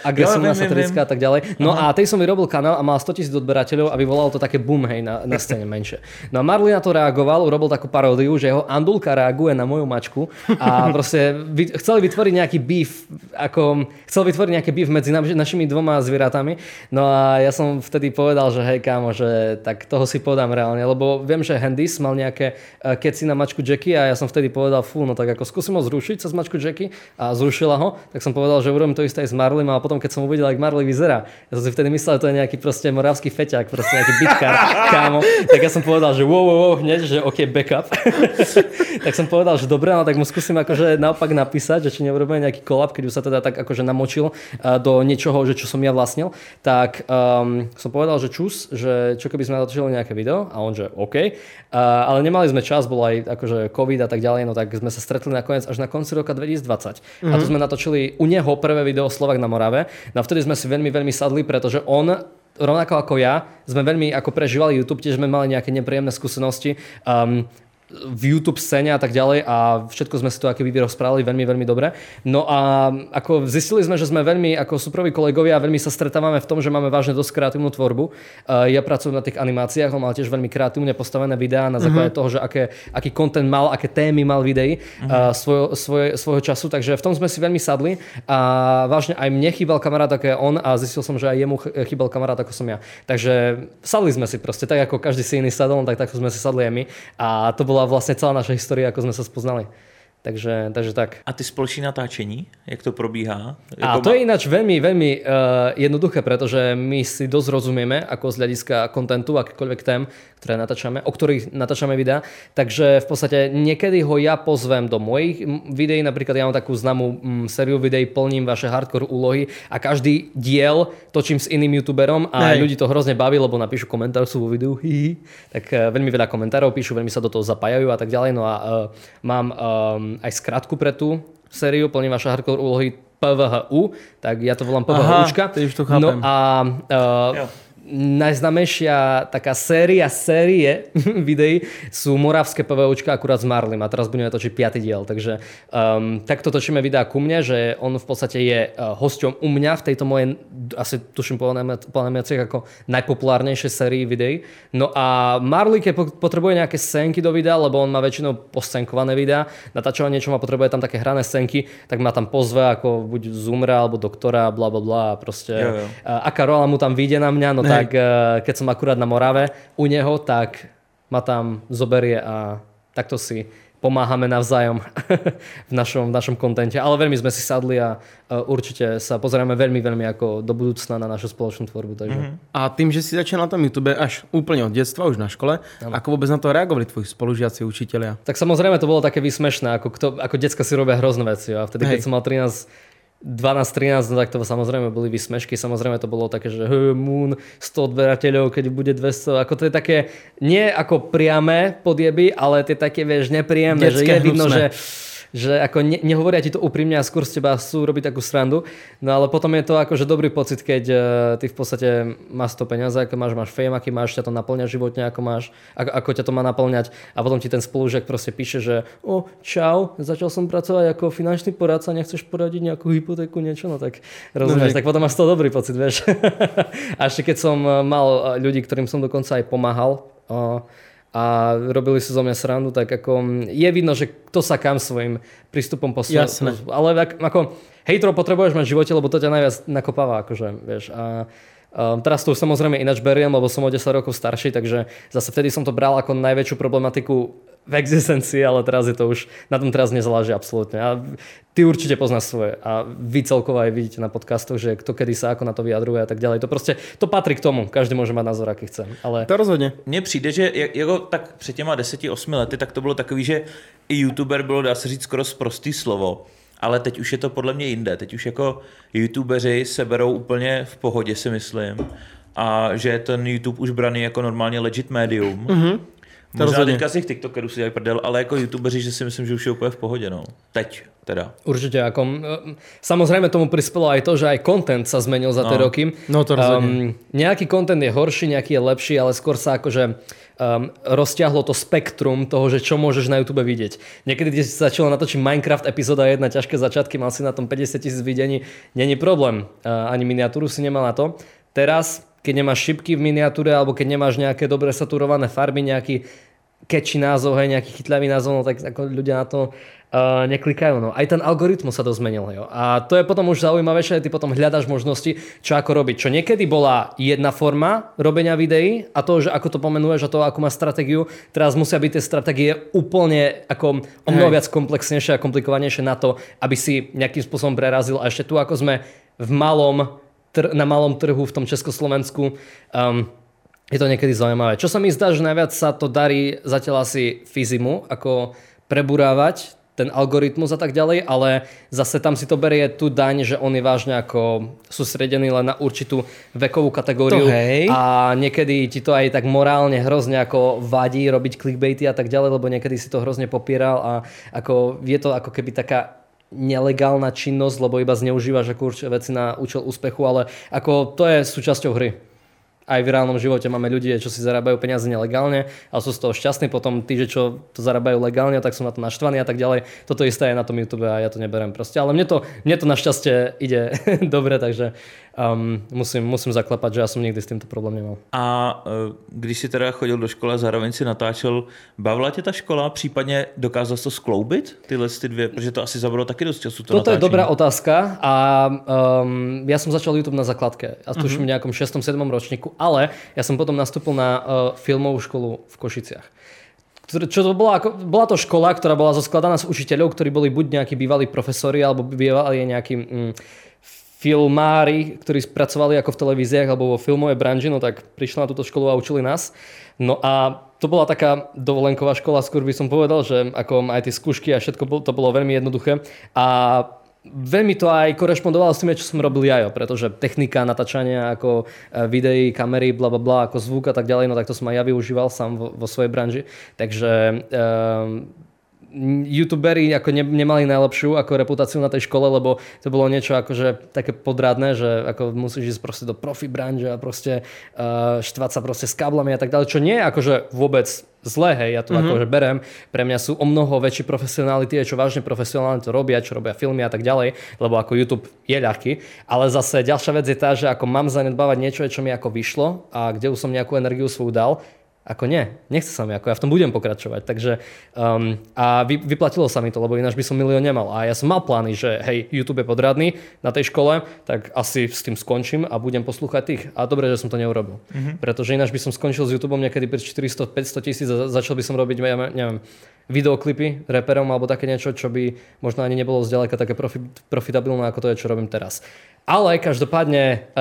agresívna, satirická a tak ďalej. No a tej som vyrobil kanál a mal 100,000 odberateľov a vyvolalo to také boom, hej, na scéne menšie. No a Marley na to reagoval, urobil takú paródiu, že jeho Andulka reaguje na moju mačku a proste chceli vytvoriť nejaký beef medzi našimi dvoma zvieratami. No a ja som vtedy povedal, že hej kámo, že tak toho si podám reálne, lebo viem, že Handys mal nejaké keci na mačku Jackie a ja som vtedy povedal, fú, no tak ako skúsim ho zrušiť sa s mačku Jackie a zrušila ho, tak som povedal, že urobím to isté aj s Marleym a potom keď som uvidel, jak Marley vyzerá, ja som si vtedy myslel, že to je nejaký proste moravský feťák, proste nejaký bitkár, kámo, tak ja som povedal, že wow, hneď, že ok, backup. Tak som povedal, že dobre, no tak mu skúsim akože naopak napísať, že či neurobíme nejaký kolab, keď už sa teda tak akože namočil do niečoho, že čo som ja vlastnil, tak som povedal, že čus, že čo keby sme natočili nejaké video a on, že ok. Ale nemali sme čas, bol aj akože COVID a tak ďalej, no tak sme sa stretli nakoniec až na konci roka 2020. Mm-hmm. A tu sme natočili u neho prvé video Slovak na Morave. No a vtedy sme si veľmi, veľmi sadli, pretože on rovnako ako ja, sme veľmi ako prežívali YouTube, tiež sme mali nejaké nepríjemné skúsenosti v YouTube scéne a tak ďalej a všetko sme si to aký rozprávali veľmi, veľmi dobre. No a ako zistili sme, že sme veľmi ako súproví kolegovia a veľmi sa stretávame v tom, že máme vážne dosť kreatívnu tvorbu. Ja pracujem na tých animáciách, on mal tiež veľmi kreatívne postavené videá na základe toho, že aký content mal, aké témy mal videí svojho času, takže v tom sme si veľmi sadli a vážne aj mne chýbal kamarát ako je on a zistil som, že aj jemu chýbal kamarát ako som ja. Takže sadli sme si proste, tak ako každý si iný sadol, tak sme si sadli aj my a to bola vlastně celá naše historie, jako jsme se spoznali. Takže tak. A ty společné natáčení, jak to probíhá? A to je ináč veľmi, veľmi jednoduché, pretože my si dosť rozumieme ako z hľadiska kontentu, akýkoľvek tém, ktoré natáčame, o ktorých natáčame videá. Takže v podstate niekedy ho ja pozvem do mojich videí, napríklad ja mám takú známú sériu videí, plním vaše hardcore úlohy a každý diel točím s iným youtuberom a ľudí to hrozne baví, lebo napíšu komentár sú vo videu, tak veľmi veľa komentárov píšu, veľmi sa do toho zapájajú a tak ďalej. No a mám aj skratku pre tú sériu, plním vaše hardcore úlohy PVHU, tak ja to volám PVHUčka. No a najznámejšia taká série videí sú moravské PVUčka akurát s Marleym a teraz budeme točiť 5. diel, takže takto točíme videá ku mne, že on v podstate je hosťom u mňa v tejto mojej asi tuším po námeciach ako najpopulárnejšej sérii videí. No a Marley potrebuje nejaké scénky do videa, lebo on má väčšinou poscenkované videá, natáča niečo a potrebuje tam také hrané scénky, tak ma tam pozve ako buď zumra alebo doktora blablabla, proste aká rola mu tam vyjde na mňa, no tak keď som akurát na Morave u neho, tak ma tam zoberie a takto si pomáhame navzájom v našom kontente. Ale veľmi sme si sadli a určite sa pozeráme veľmi, veľmi ako do budúcna na našu spoločnú tvorbu. Takže. Mm-hmm. A tým, že si začal na tom YouTube až úplne od detstva, už na škole, ano. Ako vôbec na to reagovali tvoji spolužiaci, učitelia? Tak samozrejme to bolo také výsmešné, ako decka si robia hrozné veci. A vtedy, keď som mal 12, 13, no tak to samozrejme boli vysmešky, samozrejme to bolo také, že Moon, 100 odberateľov, keď bude 200, ako to je také, nie ako priame podjeby, ale to je také, vieš, nepríjemné, že je vidno, že ako nehovoria ti to úprimne a skôr z teba sú robiť takú srandu, no ale potom je to akože dobrý pocit, keď ty v podstate máš to peniaze, ako máš fame, aký máš, ťa to naplňa životne, ako ťa to má naplňať a potom ti ten spolužiak proste píše, že čau, začal som pracovať ako finančný poradca, nechceš poradiť nejakú hypotéku, niečo, no tak rozumieš, tak potom máš to dobrý pocit, vieš. A ešte keď som mal ľudí, ktorým som dokonca aj pomáhal, a robili si zo mňa srandu, tak ako je vidno, že kto sa kam svojim prístupom posúva. Jasné. Ale ako hejterov potrebuješ mať v živote, lebo to ťa najviac nakopáva, akože, vieš. A teraz to už samozrejme ináč beriem, lebo som o 10 rokov starší, takže zase vtedy som to bral ako najväčšiu problematiku v existencii, ale teraz je to už, na tom teraz nezáleží absolútne. A ty určite poznáš svoje a vy celkovo aj vidíte na podcastoch, že kto kedy sa ako na to vyjadruje a tak ďalej. To proste, to patrí k tomu. Každý môže mať názor, aký chce. Ale... To rozhodně. Mně přijde, že jako tak před těma 10-8 lety, tak to bylo takový, že i youtuber bylo, dá se říct, skoro sprostý slovo. Ale teď už je to podle mě jinde. Teď už jako youtubeři se berou úplně v pohodě, si myslím. A že ten YouTube už braný jako normálně legit médium. Mm-hmm. Možná teďka si TikTokerů si dělají prdel, ale jako youtubeři, že si myslím, že už je úplně v pohodě, no. Teď teda. Určitě, jako samozřejmě tomu přispělo aj to, že aj content sa zmenil za ty roky. No to rozhodně. Nějaký content je horší, nějaký je lepší, ale skôr sa akože rozťahlo to spektrum toho, že čo môžeš na YouTube vidieť. Niekedy, keď si začalo natočiť Minecraft epizóda 1, ťažké začiatky, mal si na tom 50 000 videní, není problém. Ani miniatúru si nemal na to. Teraz, keď nemáš šipky v miniatúre, alebo keď nemáš nejaké dobre saturované farby, nejaký catchy názov, hej, nejaký chytlavý názov, no, tak ako ľudia na to neklikajú. No. Aj ten algoritmus sa to zmenil. Jo. A to je potom už zaujímavejšie, ty potom hľadaš možnosti, čo ako robiť. Čo niekedy bola jedna forma robenia videí a to, že ako to pomenuješ a to, ako má stratégiu, teraz musia byť tie stratégie úplne ako o mnoho viac komplexnejšie a komplikovanejšie na to, aby si nejakým spôsobom prerazil. A ešte tu, ako sme v malom, na malom trhu v tom Československu, je to niekedy zaujímavé. Čo sa mi zdá, že najviac sa to darí zatiaľ asi Fizimu, ako preburávať ten algoritmus a tak ďalej, ale zase tam si to berie tú daň, že on je vážne ako sústredený len na určitú vekovú kategóriu a niekedy ti to aj tak morálne hrozne ako vadí robiť clickbaity a tak ďalej, lebo niekedy si to hrozne popieral a ako je to ako keby taká nelegálna činnosť, lebo iba zneužívaš ako určite veci na účel úspechu, ale ako to je súčasťou hry. Aj v reálnom živote máme ľudí, čo si zarábajú peniaze nelegálne a sú z toho šťastní, potom tí, čo to zarábajú legálne, tak sú na to naštvaní a tak ďalej. Toto isté je na tom YouTube a ja to neberiem proste. Ale mne to našťastie ide dobre, takže musím zaklepať, že ja som nikdy s týmto problém nemal. A když si teda chodil do školy a zároveň si natáčel, bavila tě ta škola? Případně dokázal to skloubit tyhle ty dvě? Protože to asi zabralo taky dost času to natáčení. Toto je dobrá otázka a ja som začal YouTube na základke. Ja tuším v nejakom 6. 7. ročníku. Ale ja som potom nastúpil na filmovú školu v Košiciach. Čo to bola to škola, ktorá bola zoskladaná z učiteľov, ktorí boli buď nejakí bývalí profesori, alebo bývali nejakí filmári, ktorí pracovali ako v televíziách alebo vo filmovej branži, no tak prišli na túto školu a učili nás. No a to bola taká dovolenková škola, skôr by som povedal, že ako aj tie skúšky a všetko to bolo veľmi jednoduché a veľmi to aj korešpondovalo s tým, čo som robil ja, pretože technika natáčania ako videí, kamery, blablabla, ako zvuk a tak ďalej, no tak to som aj ja využíval sám vo svojej branži. Takže youtuberi ako nemali najlepšiu ako reputáciu na tej škole, lebo to bolo niečo akože také podradné, že ako musíš ísť proste do profi branže a proste štvať sa proste s káblami a tak ďalej, čo nie je akože vôbec zlé, hej, ja to akože berem. Pre mňa sú o mnoho väčší profesionáli tie, čo vážne profesionálne to robia, čo robia filmy a tak ďalej, lebo ako YouTube je ľahký. Ale zase ďalšia vec je tá, že ako mám zanedbávať niečo, čo mi ako vyšlo a kde už som nejakú energiu svoju dal, Ako nie, nechce sa mi, ako ja v tom budem pokračovať. Takže a vyplatilo sa mi to, lebo ináč by som milión nemal. A ja som mal plány, že hej, YouTube je podradný na tej škole, tak asi s tým skončím a budem poslúchať tých. A dobre, že som to neurobil. Mm-hmm. Pretože ináč by som skončil s YouTubeom niekedy pred 400-500 tisíc a začal by som robiť, ja neviem, videoklipy reperom alebo také niečo, čo by možno ani nebolo zďaleka také profitabilné, ako to je, čo robím teraz. Ale každopádne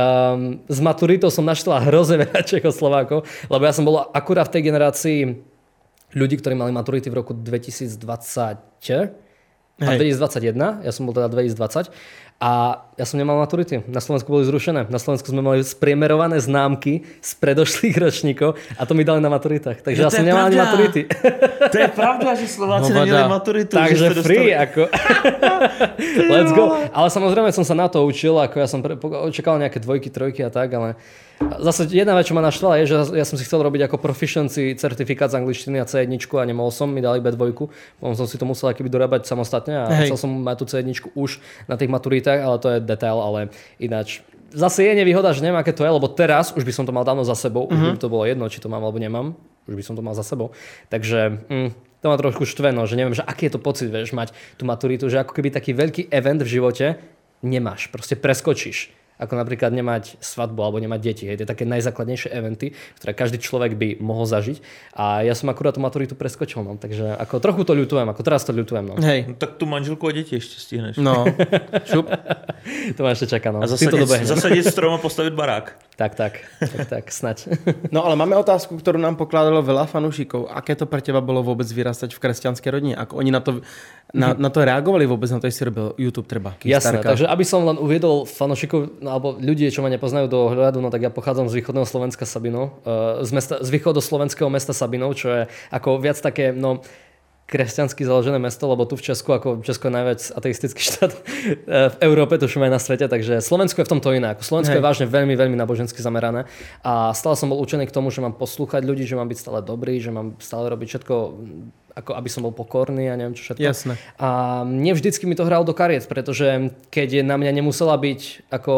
s maturitou som naštala hrozne veľa Čechoslovákov, lebo ja som bola akurát v tej generácii ľudí, ktorí mali maturity v roku 2020 a 2021, ja som bol teda 2020 a ja som nemal maturity. Na Slovensku boli zrušené. Na Slovensku sme mali spriemerované známky z predošlých ročníkov a to mi dali na maturitách. Takže ja som nemal ani maturity. To je pravda, že Slováci nemieli maturitu. Takže free, ako... Let's go. Ale samozrejme som sa na to učil, ako ja som očakal nejaké dvojky, trojky a tak, ale... Zase jedna vec, čo ma naštvala, je, že ja som si chcel robiť ako proficiency certifikát z angličtiny a C1 a nemohol som, mi dali B2, potom som si to musel akýby dorábať samostatne a chcel som mať tú C1 už na tých maturitách, ale to je detail, ale ináč. Zase je nevýhoda, že neviem, aké to je, lebo teraz už by som to mal dávno za sebou, už by to bolo jedno, či to mám alebo nemám, už by som to mal za sebou, takže... To ma trošku štveno, že neviem, že aký je to pocit, vieš, mať tú maturitu, že ako keby taký veľký event v živote nemáš, proste preskočíš. Ako napríklad nemať svadbu alebo nemať deti. Hej. To je také najzákladnejšie eventy, ktoré každý človek by mohol zažiť. A ja som akurát tú maturitu preskočil. No. Takže ako trochu to ľutujem, ako teraz to ľutujem. No. Hej. No, tak tú manželku a deti ešte stihneš. No. Šup. To ma ešte čaká. No. A zasadiť strom a postaviť barák. Tak, snaď. No ale máme otázku, ktorú nám pokládalo veľa fanúšikov. Aké to pre teba bolo vôbec vyrastať v kresťanské rodine? Ako oni na to reagovali vôbec, na to, že si robil YouTube treba? Jasné, takže aby som len uviedol fanúšikov alebo ľudí, čo ma nepoznajú do hľadu, no tak ja pochádzam z východného Slovenska Sabinov, z východoslovenského mesta Sabinov, čo je ako viac také, no kresťansky založené mesto, lebo tu v Česku, ako Česko je najviac ateistický štát v Európe, to už aj na svete, takže Slovensko je v tomto iné. Slovensko je vážne veľmi, veľmi nábožensky zamerané a stále som bol učený k tomu, že mám poslúchať ľudí, že mám byť stále dobrý, že mám stále robiť všetko, ako aby som bol pokorný a neviem čo všetko. Jasné. A nevždycky mi to hralo do kariet, pretože keď na mňa nemusela byť ako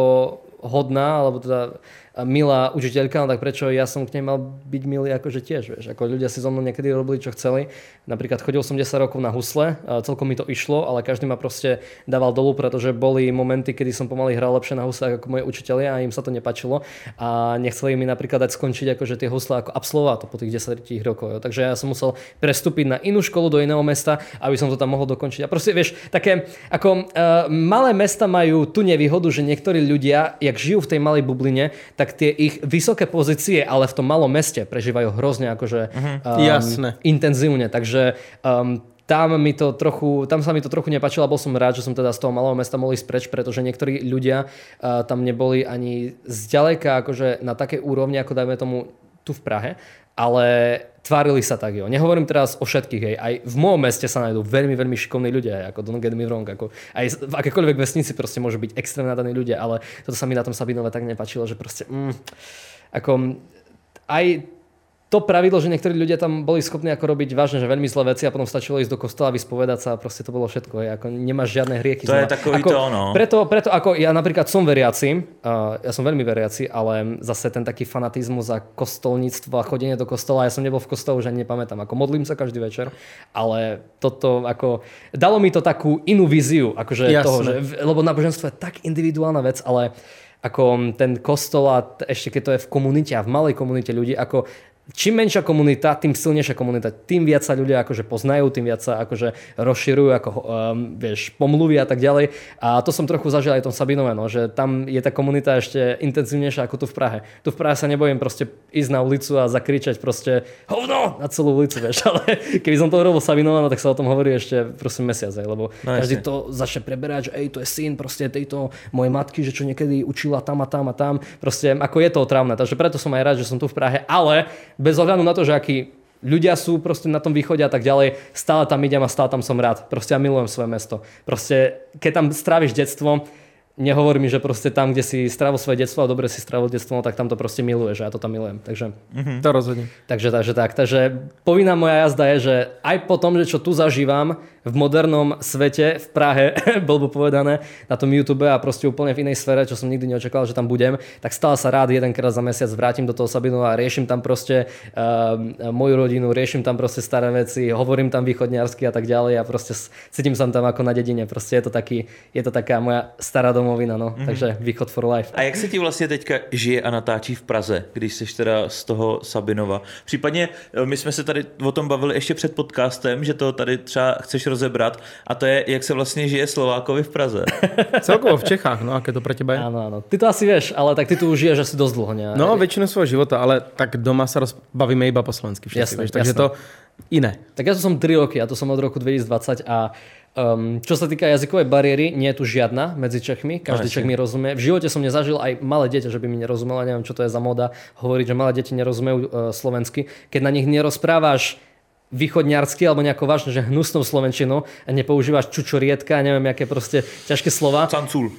hodná, alebo teda milá učiteľka, no tak prečo ja som k nej mal byť milý akože tiež, vieš, ako ľudia si so mnou niekedy robili čo chceli, napríklad chodil som 10 rokov na husle, celkom mi to išlo, ale každý ma proste dával dolu, pretože boli momenty, kedy som pomaly hral lepšie na husle ako moje učitelia a im sa to nepačilo a nechceli mi napríklad dať skončiť akože tie husle ako absolvovať to po tých 10 rokoch, jo. Takže ja som musel prestúpiť na inú školu do iného mesta, aby som to tam mohol dokončiť a proste vieš, také ako malé mesta majú tú nevýhodu, že niektorí ľudia, jak žijú v tej malej bubline, tak tie ich vysoké pozície, ale v tom malom meste prežívajú hrozne akože intenzívne. Takže tam sa mi to trochu nepačilo a bol som rád, že som teda z toho malého mesta mohol ísť preč, pretože niektorí ľudia tam neboli ani zďaleka akože na takej úrovni, ako dajme tomu tu v Prahe, ale tvárili sa tak, jo. Nehovorím teraz o všetkých, hej. Aj v mojom meste sa nájdú veľmi, veľmi šikovní ľudia, ako don't get me wrong, ako aj v akékoľvek vesnici proste môžu byť extrémne nadaní ľudia, ale toto sa mi na tom Sabinove tak nepačilo, že proste ako aj to pravidlo, že niektorí ľudia tam boli schopní ako robiť vážne, že veľmi zlé veci a potom stačilo ísť do kostola vyspovedať sa a proste to bolo všetko. Hej, ako nemáš žiadne hrieky. To je takový ako, to ono. Preto ako ja napríklad som veriaci, ja som veľmi veriaci, ale zase ten taký fanatizmus a kostolníctvo a chodenie do kostola, ja som nebol v kostole, už ani nepamätám. Ako modlím sa každý večer, ale toto ako dalo mi to takú inú víziu, akože toho, že, lebo náboženstvo je tak individuálna vec, ale ako ten kostol a ešte keď to je v komunite a v malej komunite ľudí, ako čím menšia komunita, tým silnejšia komunita. Tým viac sa ľudia akože poznajú, tým viac sa akože rozširujú, ako vieš, pomluvy a tak ďalej. A to som trochu zažil aj v tom Sabinove, no, že tam je tá komunita ešte intenzívnejšia ako tu v Prahe. Tu v Prahe sa nebojím proste ísť na ulicu a zakričať proste hovno na celú ulicu, vieš, ale keby som to robil v Sabinove, no, tak sa o tom hovorí ešte prosím mesiac, lebo každý to začne preberať, že ej, to je syn proste tejto mojej matky, že čo niekedy učila tam a tam a tam. Proste ako je to otravné. Takže preto som aj rád, že som tu v Prahe, ale bez ohľadu na to, že akí ľudia sú proste na tom východe a tak ďalej, stále tam idem a stále tam som rád. Proste ja milujem svoje mesto. Proste keď tam stráviš detstvo, nehovor mi, že proste tam, kde si strávil svoje detstvo a dobre si strávil detstvo, no tak tam to proste miluješ a ja to tam milujem. Takže, to rozhodne. Takže povinná moja jazda je, že aj po tom, že čo tu zažívam, v modernom svete, v Prahe, bolo povedané na tom YouTube a proste úplne v inej sfére, čo som nikdy neočakával, že tam budem, tak stále sa rád jedenkrát za mesiac vrátim do toho Sabinova a riešim tam proste moju rodinu, riešim tam proste staré veci, hovorím tam východňarsky a tak ďalej a proste cítim sa tam ako na dedine, proste je to taká moja stará domovina, no, takže východ for life. A jak se ti vlastně teďka žije a natáčí v Praze, když jsi teda z toho Sabinova? Případně my jsme se tady o tom bavili ještě před podcastem, že to tady třeba chceš rozebrat a to je, jak se vlastně žije Slovákovi v Praze. Celkovo v Čechách, no, aké to pro tebe je? Ano. Ty to asi vieš, ale tak ty tu žiješ asi dost dlho, ne? No, většinu svého života, ale tak doma se bavíme iba po slovensky všetci, vieš, takže to iné. Tak ja tu som 3 roky, ja tu som od roku 2020 a čo sa týka jazykovej bariéry, nie je tu žiadna medzi Čechmi. Každý Čech mi rozumie. V živote som nezažil aj malé dieťa, že by mi nerozumelo. Neviem, čo to je za móda hovoriť, že malé deti nerozumejú slovensky, keď na nich nerozprávaš východňarsky alebo nejako vážne, že hnusnou slovenčinou a nepoužívaš čučorietka, neviem, aké proste ťažké slova. Cancúl.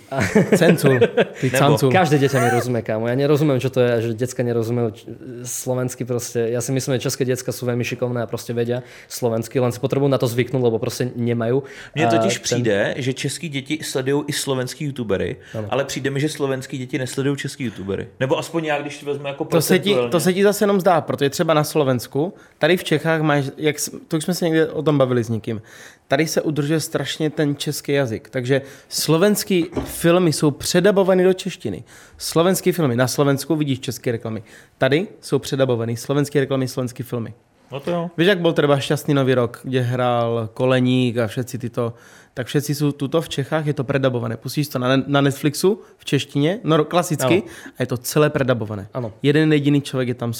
Ty cancúl. Každé dieťa mi rozumie, kámo. Ja nerozumiem, čo to je, že decka nerozumejú slovensky proste. Ja si myslím, že české decka sú veľmi šikovné a proste vedia slovensky, len si potrebujú na to zvyknúť, lebo proste nemajú. Mne totiž přijde, že český deti sledujú i slovenský youtubery, ano. Ale přijde mi, že slovenský deti nesledujú český youtubery. Nebo aspoň ja, když to vezme ako procentuálne. To se ti zase jenom zdá, protože třeba na Slovensku, tady v Čechách máš jak, to už jsme se někde o tom bavili s někým. Tady se udržuje strašně ten český jazyk, takže slovenský filmy jsou předabovány do češtiny. Slovenský filmy, na Slovensku vidíš české reklamy. Tady jsou předabovány slovenské reklamy, slovenské filmy. No to jo. Víš, jak byl třeba Šťastný nový rok, kde hrál Koleník a všetci tyto, tak všetci jsou tuto v Čechách, je to predabované. Pustíš to na Netflixu v češtině, no klasicky, ano. A je to celé predabované. Ano. Jeden jediný člověk je tam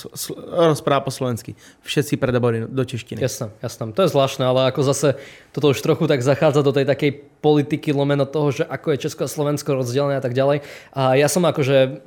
rozpráva po slovensky. Všetci predabovaní do češtiny. Jasné. To je zvláštné, ale ako zase toto už trochu tak zachádza do tej takej politiky lomeno toho, že ako je Česko a Slovensko rozdelené a tak ďalej. A ja som akože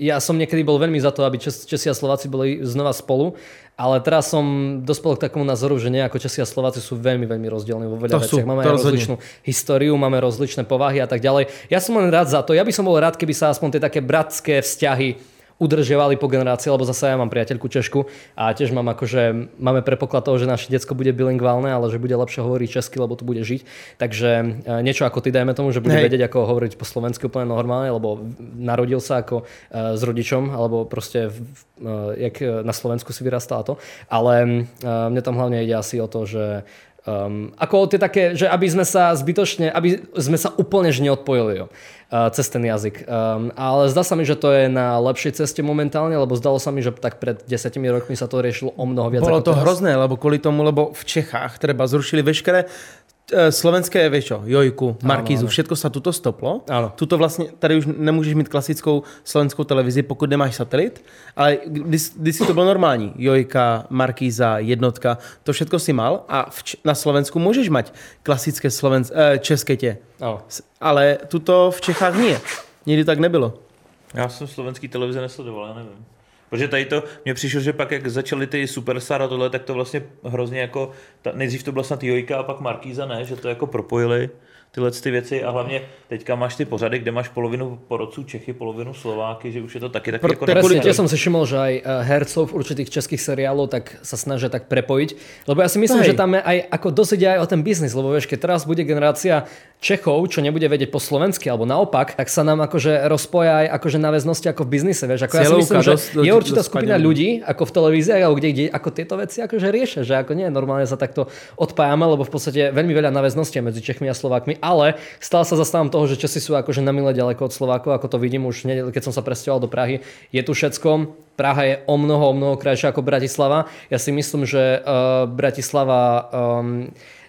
ja som niekedy bol veľmi za to, aby Česi a Slováci boli znova spolu, ale teraz som dospel k takomu názoru, že nejako Česi a Slováci sú veľmi, veľmi rozdielni vo veľa veciach. Máme rozličnú históriu, máme rozličné povahy a tak ďalej. Ja som len rád za to. Ja by som bol rád, keby sa aspoň tie také bratské vzťahy udržiavali po generácii, lebo zase ja mám priateľku Češku a tiež mám akože máme predpoklad toho, že naše decko bude bilingválne, ale že bude lepšie hovoriť česky, lebo tu bude žiť. Takže niečo ako ty, dajme tomu, že bude vedieť, ako hovoriť po slovensky úplne normálne, lebo narodil sa ako s rodičom, alebo proste jak na Slovensku si vyrastal to. Ale mne tam hlavne ide asi o to, že ako tie také, že aby sme sa zbytočne, aby sme sa úplne že neodpojili cez ten jazyk. Ale zdá sa mi, že to je na lepšej ceste momentálne, lebo zdalo sa mi, že tak pred 10 rokmi sa to riešilo o mnoho viac. Bolo to teraz hrozné, lebo kvôli tomu, lebo v Čechách treba zrušili veškeré slovenské, víš čo, Jojku, Markízu, všetko sa tuto stoplo. Ano. Tuto vlastně, tady už nemůžeš mít klasickou slovenskou televizi, pokud nemáš satelit, ale když si to bylo normální. Jojka, Markíza, Jednotka, to všetko si mal a na Slovensku můžeš mať klasické české tě. Ano. Ale tuto v Čechách nie. Nikdy tak nebylo. Já jsem slovenský televize nesledoval, já nevím. Protože tady to, mně přišlo, že pak jak začaly ty Superstar a tohle, tak to vlastně hrozně jako, nejdřív to byla snad Jojka a pak Markíza, ne, že to jako propojili tyhle ty věci a hlavně teďka máš ty pořady, kde máš polovinu porodců Čechy, polovinu Slováky, že už je to taky tak jako nekolik. Ja som si všiml, že aj hercov určitých českých seriálov tak sa snažia tak prepojiť, lebo ja si myslím, že tam je aj ako dosť aj o ten biznis, lebo vieš, keď teraz bude generácia Čechov, čo nebude vedieť po slovensky alebo naopak, tak sa nám akože rozpoja aj akože náväznosti ako v biznise, vieš, ako ja si myslím, že je určitá skupina ľudí, ako v televízii, alebo kde ako tieto veci akože riešia, že ako nie normálne sa takto odpájame, lebo v podstate veľmi veľa náväzností medzi Čechmi a Slovákmi. Ale stále sa zastávam toho, že Česi sú akože na mile ďaleko od Slovákov, ako to vidím už, keď som sa presťahoval do Prahy, je tu všetko. Praha je o mnoho krajšia ako Bratislava. Ja si myslím, že Bratislava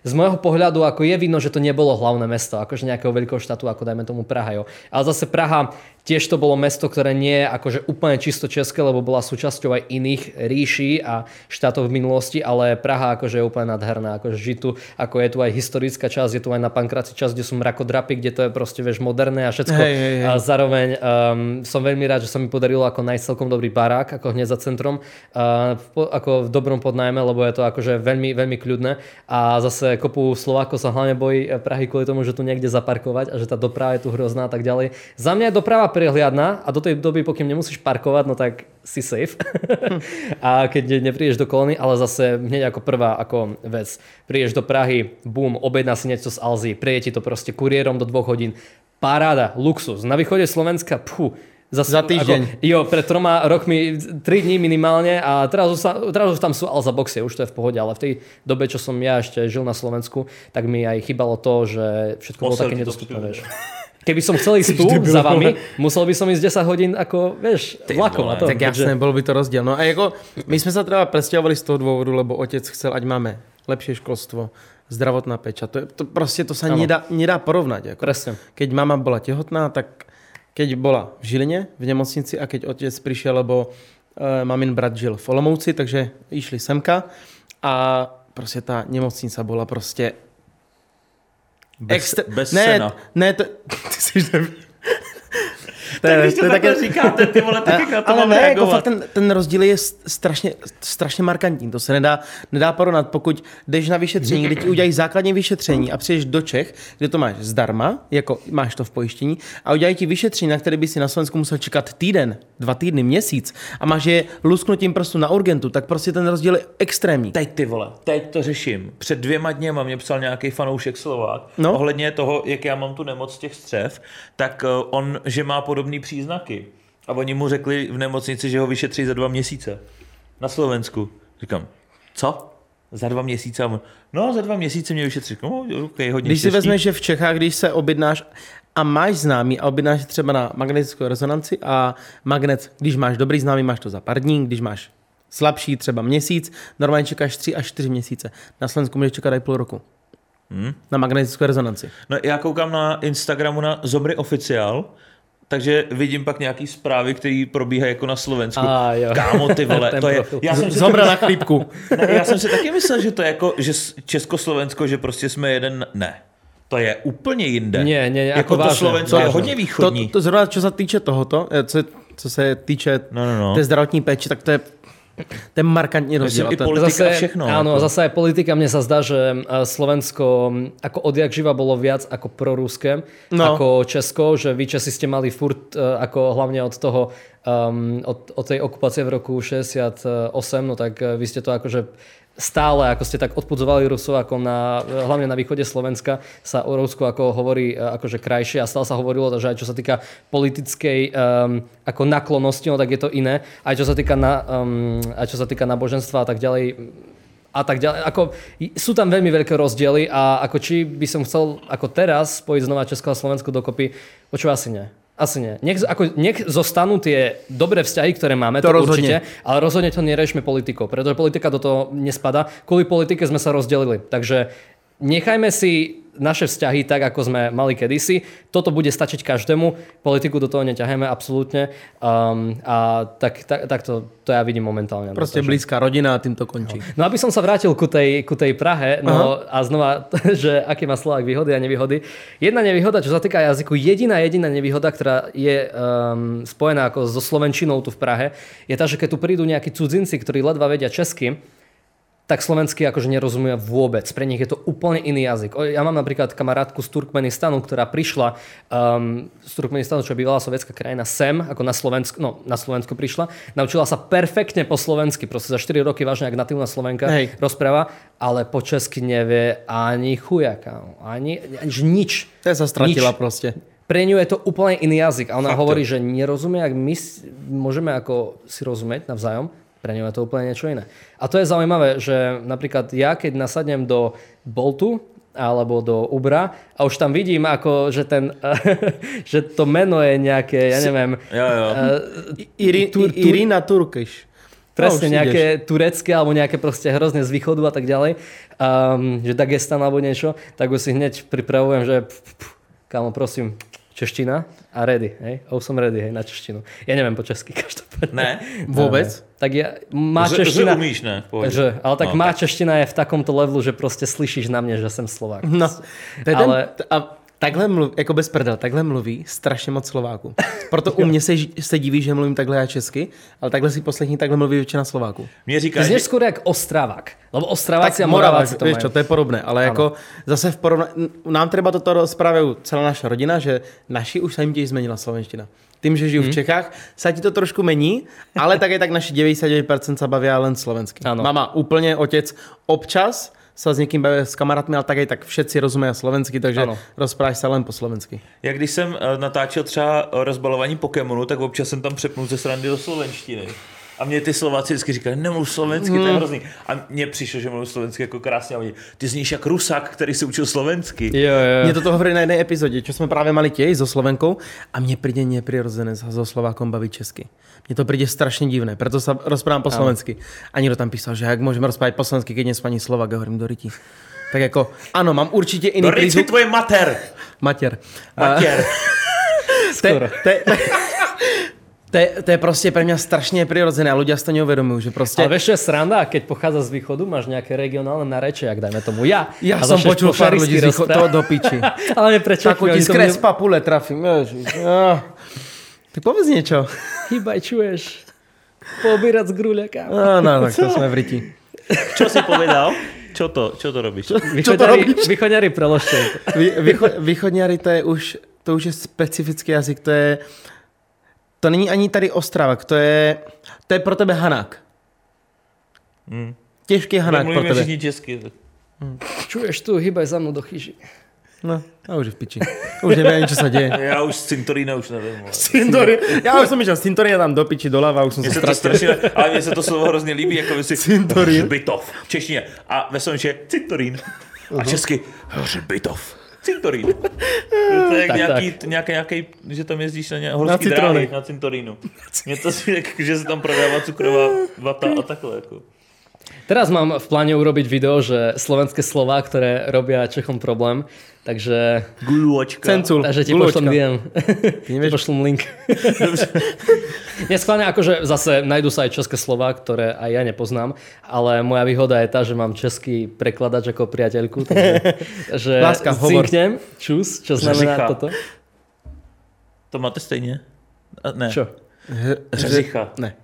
z môjho pohľadu ako je vidno, že to nebolo hlavné mesto, akože nejakého veľkého štátu, ako dajme tomu Praha. Jo. Ale zase Praha tiež to bolo mesto, ktoré nie je akože úplne čisto české, lebo bola súčasťou aj iných ríší a štátov v minulosti, ale Praha akože je úplne nádherná, akože žitu, ako je tu aj historická časť, je tu aj na Pankraci časť, kde sú mrakodrapy, kde to je proste, vieš, moderné a všetko. Hej. A zároveň som veľmi rád, že sa mi podarilo ako nájsť celkom dobrý barák, ako hneď za centrom, ako v dobrom podnájme, lebo je to akože veľmi, veľmi kľudné a zase kopu Slovákov sa hlavne bojí Prahy kvôli tomu, že tu niekde zaparkovať a že tá doprava je tu hrozná a tak ďalej. Za mňa je doprava prehliadna a do tej doby, pokým nemusíš parkovať, no tak si safe. A keď neprídeš do kolóny, ale zase hneď ako prvá ako vec. Prídeš do Prahy, boom, objedná si niečo z Alzy, prieje ti to proste kuriérom do 2 hodín. Paráda, luxus. Na východe Slovenska, pchu, za týždeň. Ako, jo, pred 3 rokmi, 3 dní minimálne a teraz už tam sú Alza boxie, už to je v pohode, ale v tej dobe, čo som ja ešte žil na Slovensku, tak mi aj chýbalo to, že všetko bolo také nedostupné, vieš. Keby som chcel ísť tu za vami, musel by som ísť 10 hodín ako, vieš, vlakom na to. Tak jasné, bolo by to rozdiel. No a jako, my sme sa teda presťahovali z toho dôvodu, lebo otec chcel, ať máme lepšie školstvo, zdravotná péča. To proste to sa nedá porovnať. Ako. Presne. Keď mama bola tehotná, tak keď bola v Žiline, v nemocnici a keď otec prišiel, lebo mamin brat žil v Olomouci, takže išli semka a prostě ta nemocnica bola prostě bez sena. Ne, ty jsi nebyl. Tak když to takhle říkáte, ty vole, tak jak na to mám reagovat. Ale ne, ten rozdíl je strašně markantní, to se nedá porovnat. Pokud jdeš na vyšetření, kde ti udělají základní vyšetření a přijdeš do Čech, kde to máš zdarma, jako máš to v pojištění, a udělají ti vyšetření, na které by si na Slovensku musel čekat 2 týdny, měsíc a máš je lusknutím prostě na urgentu, tak prostě ten rozdíl je extrémní. Teď to řeším. Před 2 dny mě psal nějaký fanoušek Slovák, no? Ohledně toho, jak já mám tu nemoc těch střev, tak on, že má podobné příznaky. A oni mu řekli v nemocnici, že ho vyšetří za 2 měsíce. Na Slovensku. Říkám, co? Za 2 měsíce? No, za 2 měsíce mě vyšetří. No, okay, hodně. Když štěstí. Si vezmeš, že v Čechách, když se objednáš a máš známý a objednáš třeba na magnetickou rezonanci a magnet, když máš dobrý známý, máš to za pár dní, když máš slabší třeba měsíc, normálně čekáš 3 až 4 měsíce. Na Slovensku můžeš čekat i 0,5 roku. Na magnetickou rezonanci. No, já koukám na Instagramu na Zobry Oficiál. Takže vidím pak nějaký zprávy, které probíhají jako na Slovensku. Kámo, ty vole, to je... Zobra na chlípku. Já jsem si taky myslel, že to je jako že Československo, že prostě jsme jeden... Ne, to je úplně jinde. Ne, jako to vážne, Slovensko vážne. Je hodně východní. To zrovna, co se týče tohoto, co se týče té zdravotní péči, tak to je... Ten markantní rozdíl. I politika zase, všechno. Áno, ako. Zase aj politika. Mne sa zdá, že Slovensko ako odjak živa bolo viac ako proruské, ako Česko, že vy Česi ste mali furt ako hlavne od toho od tej okupácie v roku 68, no tak vy ste to akože stále, ako ste tak odpudzovali Rusov ako na, hlavne na východe Slovenska sa o Rusku ako hovorí akože krajšie a stále sa hovorilo, že aj čo sa týka politickej ako naklonosti, no tak je to iné, aj čo sa týka náboženstva a tak ďalej a tak ďalej. Ako, sú tam veľmi veľké rozdiely a ako či by som chcel ako teraz spojiť znova Česko a Slovensko dokopy, počujem asi nie. Nech zostanú tie dobré vzťahy, ktoré máme, to určite, ale rozhodne to nerešme politikou, pretože politika do toho nespadá. Kvôli politike sme sa rozdelili, takže nechajme si naše vzťahy tak, ako sme mali kedysi. Toto bude stačiť každému, politiku do toho neťahajme absolútne a tak to ja vidím momentálne. Proste blízka rodina a tým to končí. No aby som sa vrátil ku tej Prahe a znova, že aké má Slovák výhody a nevýhody. Jedna nevýhoda, čo sa týka jazyku, jediná nevýhoda, ktorá je spojená ako so slovenčinou tu v Prahe, je tá, že keď tu prídu nejakí cudzinci, ktorí ledva vedia česky, tak slovenský akože nerozumie vôbec. Pre nich je to úplne iný jazyk. Ja mám napríklad kamarátku z Turkmenistanu, ktorá prišla z Turkmenistanu, čo bývala sovietská krajina, sem, ako na Slovensko prišla. Naučila sa perfektne po slovensky, proste za 4 roky vážne, ak natívna Slovenka rozpráva, ale po česky nevie ani chujaka, ani nič. To sa stratila proste. Pre ňu je to úplne iný jazyk a ona hovorí, že nerozumie, ak my môžeme ako si rozumieť navzájom. Pre ňu je to úplne niečo iné. A to je zaujímavé, že napríklad ja, keď nasadnem do Boltu alebo do Ubera a už tam vidím, ako, že, ten, že to meno je nejaké, ja neviem... Irina Turkish. Presne, nejaké turecké alebo nejaké proste hrozne z východu a tak ďalej. Že Dagestan alebo niečo. Tak už si hneď pripravujem, že kámo, prosím... Čeština a ready, hej? Som ready, hej, na češtinu. Ja neviem po česky, každopádne. Ne, vôbec? Tak ja, má čeština... Že umíš, ne? Ale tak má čeština je v takomto levelu, že proste slyšíš na mne, že som Slovák. No, ale... A takhle mluví, jako bez prdel, takhle mluví strašně moc Slováků. Proto u mě se diví, že mluvím takhle já česky, ale takhle si poslechni, takhle mluví většina Slováků. Mě říká, ty jsi skoro jak Ostravák, lebo Ostraváci a Moraváci to mají. Víš čo, to je podobné, ale ano. Jako zase v porovnání, nám třeba toto rozprávají celá naša rodina, že naši už se jim těž změnila slovenština. tým, že žiju v Čechách, sa ti to trošku mení, ale tak je tak naši 99% sa bavia len slovensky. Ano. Mama úplne, otec občas sa s někým baví, s kamarádmi, ale také tak všetci rozumějí slovensky, takže rozpráš se len po slovensky. Jak když jsem natáčel třeba rozbalování Pokémonu, tak občas jsem tam přepnul ze srandy do slovenštiny. A mě ty Slováci vždycky říkali, nemluv slovensky, to je hrozný. A mně přišlo, že mluv slovensky jako krásně. Ty zníš jak Rusák, který se učil slovensky. Jo. Mě to hovorí na jedné epizodě, čo jsme právě mali těj so Slovenkou a mně přijde neprirozené so Slovákom baví česky. Mně to přijde strašně divné, proto se rozprávám po slovensky. A někdo tam písal, že jak můžeme rozprávat po slovensky, když nespaní Slovák, hovorím do ryti. Tak jako, ano, mám určitě jiný přízvuk. Do ryti tvoje mater. Mater. To je prostě pro mě strašně přirozené a ľudia si to neuvědomují, že prostě. Ale vieš, čo je sranda, keď pochádza z východu, máš nějaké regionální nareče, jak dajme tomu ja som počul pár ľudí z východu to do piči. Ale prečo? Takú ti skres papule trafím. Ty povedz niečo. Chybajčuješ. Pobírac gruľaka. No, tak to sme v riti. Čo si povedal? Čo to robíš? Východňari preložte. Východňari to už je specifický jazyk, to je. To není ani tady Ostrávak, to je pro tebe Hanák. Těžký Hanák pro tebe. Všichni česky. Čuješ tu, hýbaj za mnou do chyži. No, a už je v piči. Už nevím, co se děje. Já už z cintorína už nevím. Já už jsem myšel z cintorína tam do piči, doleva, už jsem se ztratil. Ale mně se to slovo hrozně líbí, jako by si hřbitov v češtině. A ve Slovenčině cintorín. A česky hřbitov. Cintorín. To je nějaký, že tam jezdíš na horský dráhy na cintorínu. Něco si tak, že se tam prodává cukrová vata a takhle. Jako. Teraz mám v pláne urobiť video, že slovenské slova, ktoré robia Čechom problém, takže... Guľočka. Cencul. Takže ti pošlom DM. Ti pošlom link. Neskladne, akože zase najdu sa aj české slova, ktoré aj ja nepoznám, ale moja výhoda je tá, že mám český prekladač ako priateľku, takže láska, cinknem, čus, čo znamená toto? To máte stejne? Ne. Čo? Řeřicha. Ne.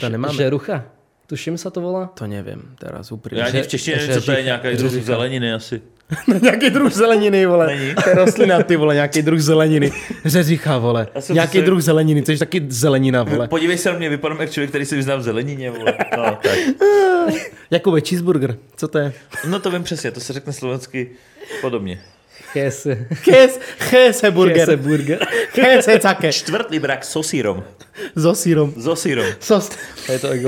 To nemáme. Žerucha? Tuším sa to volá? To neviem teraz úprimne. Ja ani v češtine neviem, to je nejaký druh zeleniny asi. Nejaký druh zeleniny, vole. To je rostlina, ty vole, nejaký druh zeleniny. Řeřicha, vole. Nejaký druh zeleniny, to je taky zelenina, vole. Podívej se na mě, vypadám jak člověk, který se vyzná v zelenině, vole. No, tak. Jakube, cheeseburger, co to je? No to vím přesně, to se řekne slovensky podobně. Cheeseburger. Cheesecake. Čtvrtý brak so sírom. So sírom.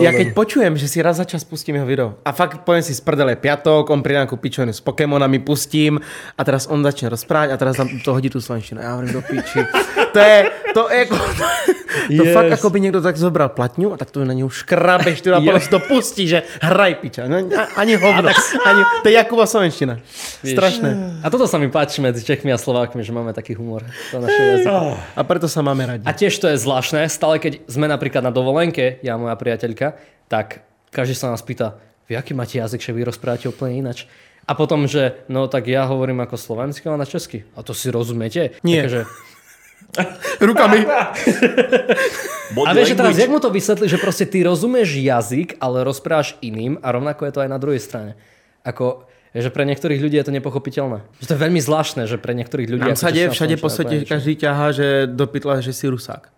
Ja keď počujem, že si raz za čas pustím jeho video a fakt poviem si z prdele piatok, on príde nejakú pičovinu s Pokémonami, pustím a teraz on začne rozprávať a teraz tam to hodí tú slovenštinu. Ja hovorím do piči. To fakt ako by niekto tak zobral platňu a tak to na ňu škrabeš, ty na to pustí, že hraj piča. No, ani hovno. To je Jakuba slovenština. Strašné. A toto sa mi páči medzi Čechmi a Slovákmi, že máme taký humor. To naše jazyk. A preto sa máme radi. A tiež to je zvláštne, stále keď sme napríklad na dovolenke, ja a moja priateľka, tak každý sa nás pýta, vy aký máte jazyk, že vy rozprávate úplne inač. A potom, že no tak ja hovorím ako slovensky, ale na česky. A to si rozumiete? Nie. Takže... Rukami. A vieš, že teraz, jak mu to vysvetli, že proste ty rozumieš jazyk, ale rozprávaš iným a rovnako je to aj na druhej strane. Ako... že pre niektorých ľudí je to nepochopiteľné. Že to je veľmi zvláštne, že pre niektorých ľudí... Nám sa deje všade po svete, každý ťahá, že do pytla, že si Rusák.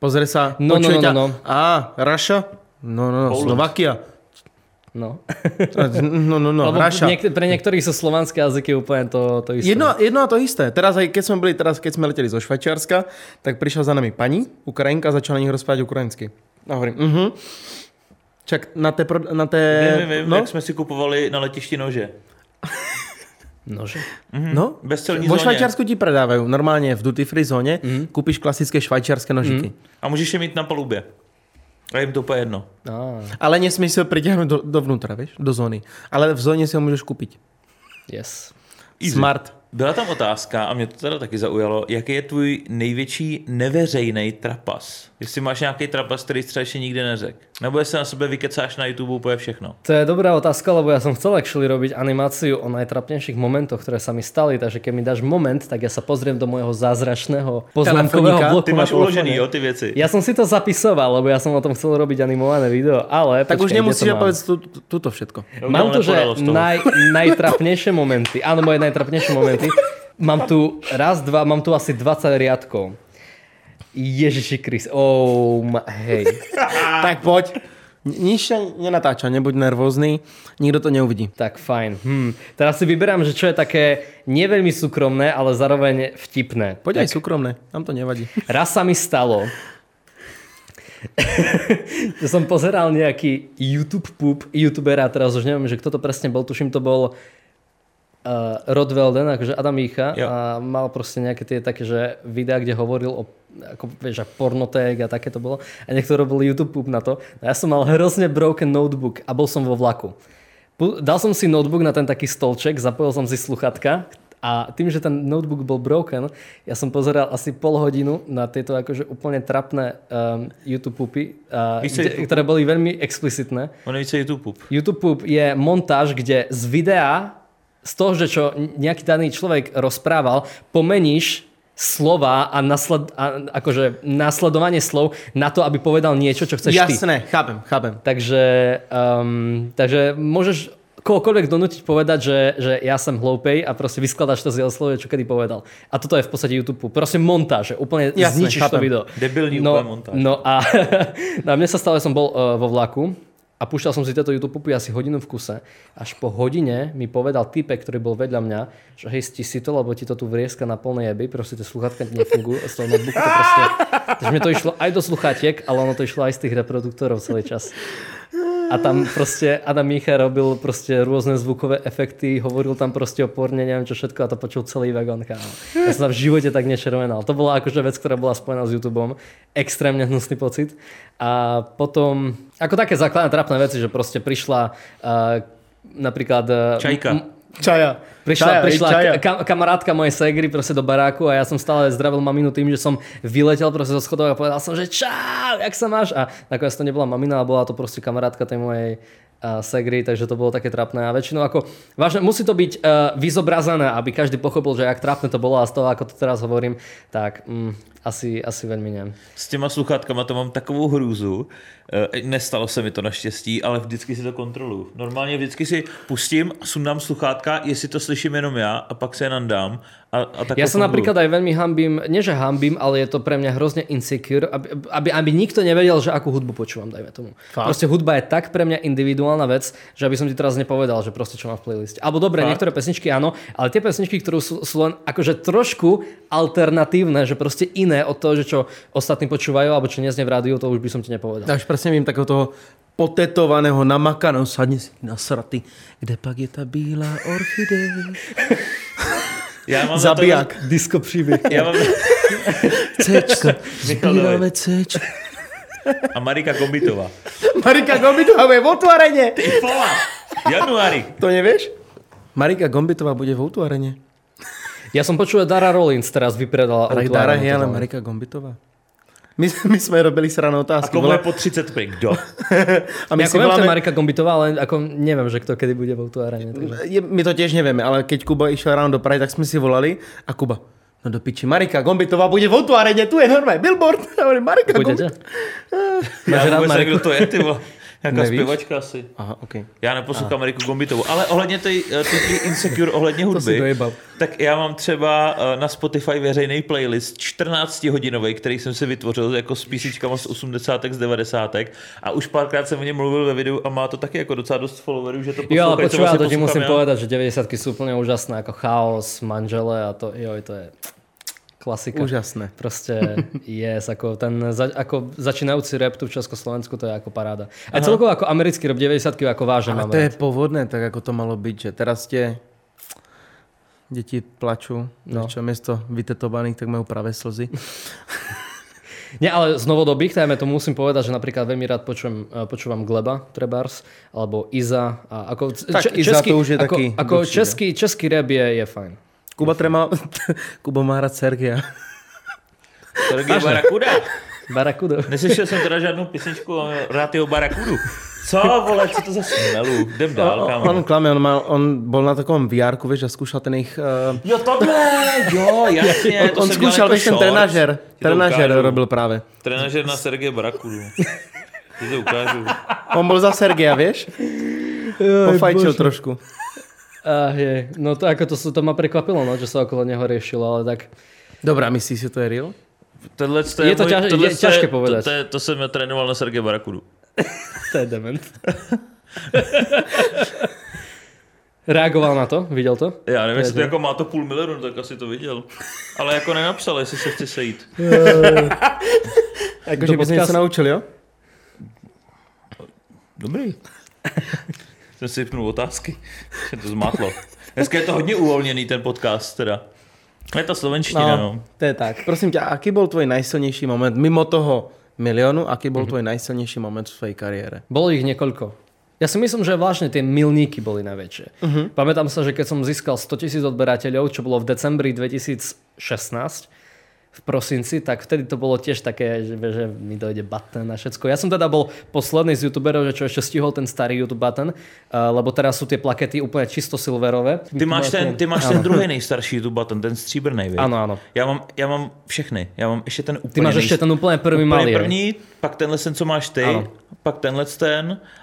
Pozrie sa, počuje ťa. Á, Raša? No, Slovakia. No, Raša. Pre niektorých sú slovanské jazyky úplne to isté. Jedno a to isté. Teraz, keď sme leteli zo Švajčiarska, tak prišla za nami pani, Ukrajinka, začala na nich rozprávať ukrajinsky. A hovorím, Čak na té... Vím, jak jsme si kupovali na letišti nože. Nože? Mm-hmm. No, bez celní zóně. Vo Švajčiarsku ti predávají normálně v duty free zóně, koupíš klasické švajčiarské nožiky. A můžeš je mít na palubě. A jim to po jedno. Ale nesmíš se přitáhnout dovnitra, víš, do zóny. Ale v zóně si ho můžeš koupit. Yes. Easy. Smart. Byla tam otázka, a mě to teda taky zaujalo, jaký je tvůj největší neveřejnej trapas? Jestli máš nějaký trapas, který třeba ještě nikdy neřekl. Nebo jestli na sebe vykecáš na YouTube úplně všechno? To je dobrá otázka, lebo ja som chcel actually robiť animáciu o najtrapnejších momentoch, ktoré sa mi stali, takže keď mi dáš moment, tak ja sa pozriem do mojho zázračného poznámkového bloku. Ty máš uložený, jo, ty veci. Ja som si to zapisoval, lebo ja som o tom chcel robiť animované video, ale... Tak počkej, už nemusíš povedať tuto všetko. Mám tu, že najtrapnejšie momenty. Áno, moje najtrapnejšie momenty. Mám tu asi 20 riadkov. Ježiši Chris, hej. Tak pojď. Nič nenatáča, nebuď nervózny, nikdo to neuvidí. Tak fajn. Teraz si vyberám, že čo je také neveľmi súkromné, ale zároveň vtipné. Poď tak... aj súkromné, nám to nevadí. Raz sa mi stalo, že som pozeral nejaký YouTube poop youtubera, teraz už neviem, že kto to presne bol, tuším to bol Rod Velden, akože Adam Icha, jo. A mal proste nejaké tie také, že videá, kde hovoril o ako, vieš, pornoték a také to bolo. A niekto robil YouTube poop na to. A ja som mal hrozne broken notebook a bol som vo vlaku. Dal som si notebook na ten taký stolček, zapojil som si sluchatka a tým, že ten notebook bol broken, ja som pozeral asi pol hodinu na tieto akože úplne trapné YouTube poopy, ktoré boli veľmi explicitné. Ono více YouTube poop. YouTube poop je montáž, kde z videa z toho, že čo nejaký daný človek rozprával, pomeníš slova a, akože následovanie slov na to, aby povedal niečo, čo chceš. Jasné, ty. Jasné, chápem. Takže môžeš kohokoľvek donútiť povedať, že ja som hloupej a proste vyskladáš to z jeho slova, čo kedy povedal. A toto je v podstate YouTube. Proste montáž, úplne jasné, zničíš chápem. To video. Debilný úplne montáž. No a na mne sa stále som bol vo vlaku. A púšťal som si tieto YouTube pupy asi hodinu v kuse. Až po hodine mi povedal týpek, ktorý bol vedľa mňa, že hej, sti si to, lebo ti to tu vrieska na plné jeby, proste tie sluchátka nefungujú, z toho notebooku to proste... Takže mi to išlo aj do sluchatiek, ale ono to išlo aj z tých reproduktorov celý čas. A tam proste Adam Micha robil proste rôzne zvukové efekty, hovoril tam proste o porne, neviem čo všetko, a to počul celý vagón, kámo. Ja som tam v živote tak nečervenal. To bola akože vec, ktorá bola spojená s YouTubeom. Extrémne hnusný pocit. A potom, ako také základné trápne veci, že proste prišla napríklad... Čajka. Čaja. Prišla čaja. Kamarátka mojej ségry proste do baráku a ja som stále zdravil maminu tým, že som vyletel proste zo schodov a povedal som, že čau, jak sa máš? A nakoniec to nebola mamina, ale bola to proste kamarátka tej mojej ségry, takže to bolo také trápne. A väčšinou ako, vážne, musí to byť vyzobrazené, aby každý pochopil, že jak trápne to bolo a z toho, ako to teraz hovorím, tak... Asi velmi nevím. S těma sluchátkama to mám takovou hrůzu. Nestalo se mi to naštěstí, ale vždycky si to kontroluju. Normálně vždycky si pustím, sundám sluchátka, jestli to slyším jenom já a pak se je nandám. A ja sa napríklad aj veľmi hambím, nie že hambím, ale je to pre mňa hrozne insecure, aby nikto nevedel, že akú hudbu počúvam, dajme tomu. Fakt. Proste hudba je tak pre mňa individuálna vec, že aby som ti teraz nepovedal, že proste čo mám v playliste. Alebo dobre, fakt. Niektoré pesničky áno, ale tie pesničky, ktoré sú len akože trošku alternatívne, že proste iné od toho, že čo ostatní počúvajú alebo čo neznie v rádiu, to už by som ti nepovedal. Takže presne vím takého toho potetovaného, namakaného, sadni si na sraty, kde pak je tá bílá orchidej. Zabiják, to... disco příběh. Já mám... Cčko, zbíráme Cčko. A Marika Gombitová. Marika Gombitová bude v otvoreně. Ty pola, januári. To nevieš? Marika Gombitová bude v otvoreně. Ja som počul, že Dara Rollins teraz vypredala otvoreně. Dara je ale Marika Gombitová. My jsme robili sranou otázky. A komu je po 30 prik, kdo? A my si voláme... Marika Gombitová, ale jako nevím, že kdo kedy bude v tu aréně. Takže... My to těž nevíme, ale keď Kuba išel ráno do Prahy, tak jsme si volali a Kuba, no do piči, Marika Gombitová bude v tu aréně, tu je normálně billboard. Marika Gombitová. Já vůbec nevím, kdo to je, ty vole. Jaká zpěvačka asi. Aha, okay. Já neposlouchám Mariku Gombitovou, ale ohledně tý insecure, ohledně hudby, tak já mám třeba na Spotify veřejný playlist 14-hodinový, který jsem si vytvořil jako s písničkama z 80. z 90. a už párkrát jsem o něm mluvil ve videu a má to taky jako docela dost followerů, že to poslouchají. Jo, ale počuva, to ti musím povedat, že 90. jsou úplně úžasné, jako House, Manžele a to, joj, to je... Klasika. Úžasné. Prostě yes, ako ten ako začínajúci rap tu v Československu, to je ako paráda. A celkovo ako americký rap 90-ky ako vážne máme. Ale to je povodné, tak ako to malo byť, že teraz tie deti plačú, no. Čo miesto vytetovaných, tak majú pravé slzy. Nie, ale z novodobých, tajme to musím povedať, že napríklad veľmi rád počúvam Gleba, Trebars, alebo Iza. A ako, tak Iza to už je taký... Ako český rap je fajn. Kuba má rád Sergeja. Sergej Barakuda. Neslyšel jsem teda žádnou písničku, ale rád jeho Barakudu. Co, vole, co to za smelu? Jdem dál, kámo. On klame, on byl na takovém VR-ku, víš, a zkoušel ten jejich... Jo, tohle, jo, jasně. On zkoušel, víš, ten trenažer. Trenažer robil právě. Trenažer na Sergeja Barakudu. Ty to ukážu. On byl za Sergeja, víš? Pofajčil trošku. No to ako to ma prekvapilo, no, že sa okolo neho riešilo, ale tak... Dobrá, myslíš, že to je real? Je to ťažké povedať. To som ja trénoval na Sergeja Barakudu. To je dement. Reagoval na to? Viděl to? Já nevím, jestli to jako má to půl milionu, tak asi to viděl. Ale jako nenapsal, jestli se chce sejít. Jakože bys něco naučil, jo? Dobrý. Jsem si vypnul otázky. Se to zmátlo. Dneska je to hodně uvolněný ten podcast teda. Je to slovenština, no. To je tak. Prosím tě, aký byl tvoj najsilnější moment mimo toho milionu? Aký byl tvoj najsilnější moment v své kariére? Bylo jich několiko. Ja si myslím, že vážne tie milníky boli najväčšie. Uh-huh. Pamätám sa, že keď som získal 100 000 odberateľov, čo bolo v decembri 2016, v prosinci, tak vtedy to bolo tiež také, že mi dojde button na všetko. Ja som teda bol posledný z youtuberov, že čo ešte stihol ten starý YouTube button, lebo teraz sú tie plakety úplne čisto silverové. Ty máš ten druhý nejstarší YouTube button, ten stříbrnej, vieš? Áno, áno. Ja mám všechny. Ja mám ešte ten úplne... Ty máš ešte ten úplne malý. První, pak tenhle sen, co máš ty. Áno. Pak tenhle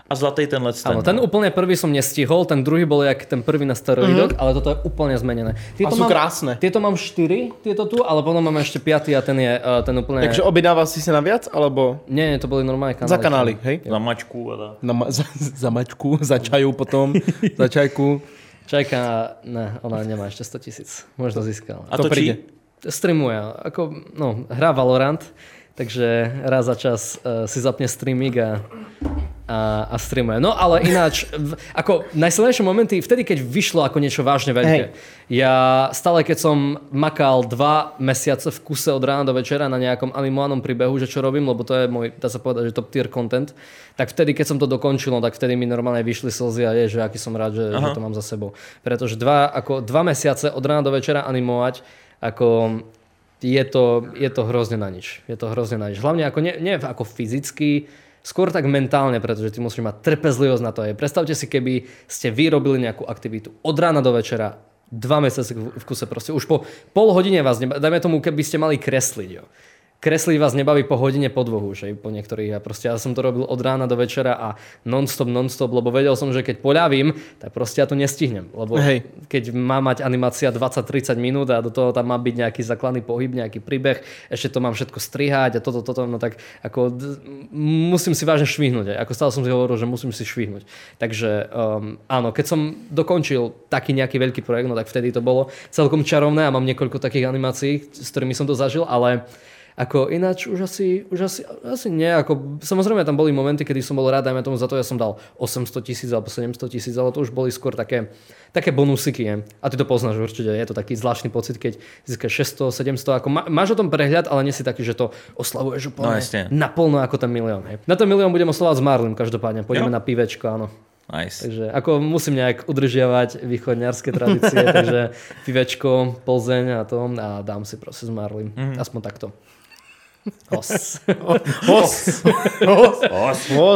a zlatý tenhle. Ano, ten úplně prvý jsem nestihol, ten druhý byl jak ten prvý na steroidok, ale toto je úplně změněné. A jsou krásné. Tyto mám 4, tyto tu, ale potom máme ještě 5 a ten je ten úplně. Takže objednával si se na viac, alebo? Ne, to byly normální kanály. Za kanály, hej? Za mačku a tak. Za mačku, za čaju potom, za čajku. Čajka, ne, ona nemá ještě 100 000, možná získala. A to přijde. Streamuje, jako, no, hra Valorant. Takže raz za čas si zapne streaming a streamuje. No ale ináč, ako najsilnejšie momenty, vtedy keď vyšlo ako niečo vážne veľké. Hej. Ja stále keď som makal 2 mesiace v kuse od rána do večera na nejakom animovanom príbehu, že čo robím, lebo to je môj, dá sa povedať, že top tier content, tak vtedy keď som to dokončil, tak vtedy mi normálne vyšli slzy a je, že aký som rád, že to mám za sebou. Pretože 2 mesiace od rána do večera animovať, ako... Je to hrozně na nič. Je to hrozně na nič. Hlavně ako nie ako fyzicky, skôr tak mentálne, pretože ty musíš mať trpezlivosť na to. Predstavte si, keby ste vyrobili nejakú aktivitu od rána do večera, 2 mesiace v kuse proste. Už po pol hodine vás nebaví. Dajme tomu, keby ste mali kresliť. Jo. Kresliť vás nebaví po hodine, po 2, že po niektorých. Ja som to robil od rána do večera a non-stop, lebo vedel som, že keď poľavím, tak proste ja to nestihnem. Lebo hej. Keď má mať animácia 20-30 minút a do toho tam má byť nejaký základný pohyb, nejaký príbeh, ešte to mám všetko strihať a toto, no tak ako musím si vážne švihnúť. Ako stále som si hovoril, že musím si švihnúť. Takže áno, keď som dokončil taký nejaký veľký projekt, no tak vtedy to bolo celkom čarovné a mám niekoľko takých animácií, s ktorými som to zažil, ale ako ináč už asi nie. Ako, samozrejme tam boli momenty, kedy som bol rád, dajme tomu za to, ja som dal 800 000 alebo 700 000, ale to už boli skôr také bonusiky. Je. A ty to poznáš určite, je to taký zvláštny pocit, keď získaš 600, 700, ako máš o tom prehľad, ale nie si taký, že to oslavuješ úplne naplno ako ten milión. Je. Na ten milión budem oslavovať s Marlem každopádne, pôjdeme na pivečko, áno. Nice. Takže ako musím nejak udržiavať východňarské tradície, takže pivečko, Plzeň a to a dám si proste s Marlem, aspoň takto. Os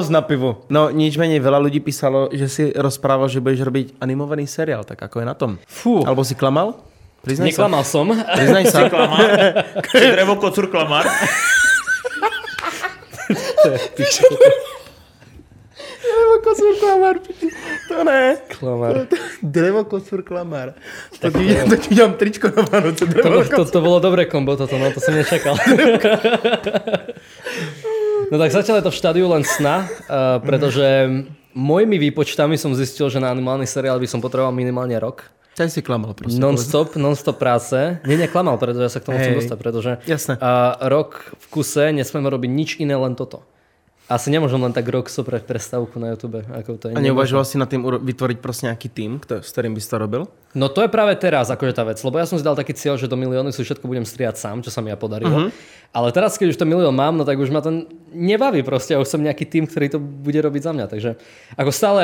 na pivo. No nicméně veľa ľudí písalo, že si rozprával, že budeš robiť animovaný seriál, tak ako je na tom? Fú. Alebo si klamal? Neklamal som. Priznaj sa. Si klamal? Drevo kocúr klamar? Drevo kocúr klamar. To ne. Klamar. Drevo kocúr klamar. To ti dám tričko na Vánoce. To bolo dobré kombo toto, no to som nečakal. No tak zatiaľ je to v štádiu len sna, pretože mojimi výpočtami som zistil, že na animálny seriál by som potreboval minimálne rok. Tady si klamal prostě. Non-stop práce. Ne, klamal, pretože ja sa k tomu chcem dostať, pretože rok v kuse nesmiem robiť nič iné, len toto. Asi nemôžem len tak rok sobrať prestávku na YouTube. Ako to je, a neuvažoval si nad tým vytvoriť proste nejaký tým, s ktorým by si to robil? No to je práve teraz akože tá vec, lebo ja som si dal taký cieľ, že do miliónu si všetko budem striať sám, čo sa mi ja podarilo. Ale teraz, keď už to milión mám, no tak už ma to nebaví proste. Ja už som nejaký tým, ktorý to bude robiť za mňa. Takže ako stále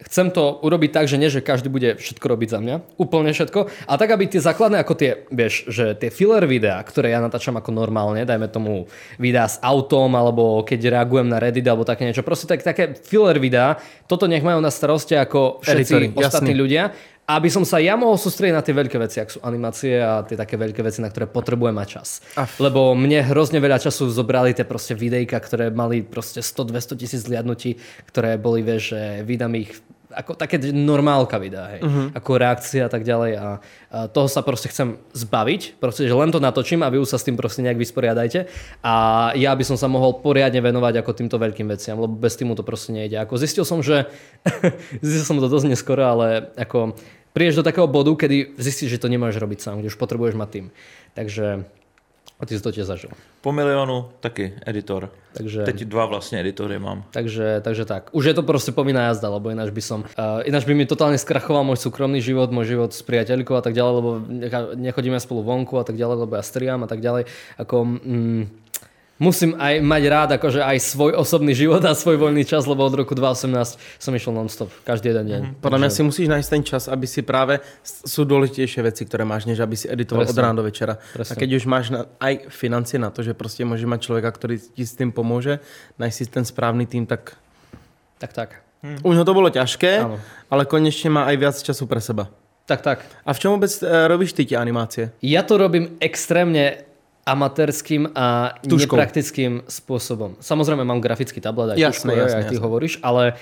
chcem to urobiť tak, že nie, že každý bude všetko robiť za mňa. Úplne všetko. A tak, aby tie základné, ako tie, vieš, že tie filler videá, ktoré ja natáčam ako normálne, dajme tomu videá s autom, alebo keď reagujem na Reddit, alebo také niečo. Proste také filler videá, toto nech majú na starosti ako všetci ostatní ľudia. Aby som sa ja mohol sústrediť na tie veľké veci, ak sú animácie a tie také veľké veci, na ktoré potrebujem mať čas. Lebo mne hrozne veľa času zobrali tie proste videjka, ktoré mali proste 100-200 000 zliadnutí, ktoré boli, vieš, že vydám ich ako také normálka vydá, hej. Uh-huh. Ako reakcia a tak ďalej a toho sa proste chcem zbaviť, proste, že len to natočím a vy už sa s tým proste nejak vysporiadajte a ja by som sa mohol poriadne venovať ako týmto veľkým veciam, lebo bez týmu to proste nejde. Ako zistil som, že zistil som to dosť neskoro, ale ako prídeš do takého bodu, kedy zistíš, že to nemáš robiť sám, kde už potrebuješ mať tým. Takže a ty jsi to tě zažil. Po milionu taky editor. Takže, teď 2 vlastně editory mám. Takže tak. Už je to prostě povinná jazda, lebo ináč by mi totálně skrachoval můj soukromý život, můj život s priateľkou a tak dále, lebo nechodíme spolu vonku a tak dále, lebo ja striam a tak dále. Musím aj mať rád akože aj svoj osobný život a svoj voľný čas, lebo od roku 2018 som išiel non-stop, každý jeden deň. Podľa mňa si musíš nájsť ten čas, aby si práve, sú dôležitejšie veci, ktoré máš, než aby si editoval od rána do večera. Presne. A keď už máš aj financie na to, že proste môžeš mať človeka, ktorý ti s tým pomôže, nájsť si ten správny tým, tak. Už ho to bolo ťažké, áno. Ale konečne má aj viac času pre seba. Tak. A v čom vôbec robíš ty tie animácie? Ja to robím extrémne amatérským a tužkou, nepraktickým spôsobom. Samozrejme mám grafický tablet, aj tužku, aj ty hovoríš, ale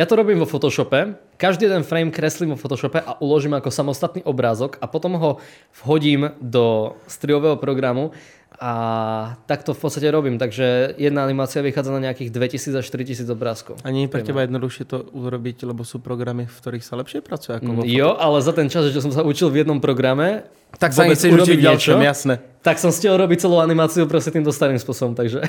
ja to robím vo Photoshope, každý jeden frame kreslím vo Photoshope a uložím ako samostatný obrázok a potom ho vhodím do strojového programu a tak to v podstate robím. Takže jedna animácia vychádza na nejakých 2000 až 4000 obrázkov. A nie je pre teba jednoduchšie to urobiť, lebo sú programy, v ktorých sa lepšie pracuje? Ako jo, ale za ten čas, čo som sa učil v jednom programe, tak sa nechceš učiť ďalšom, jasné. Tak som stihol robiť celú animáciu proste týmto starým spôsobom, takže.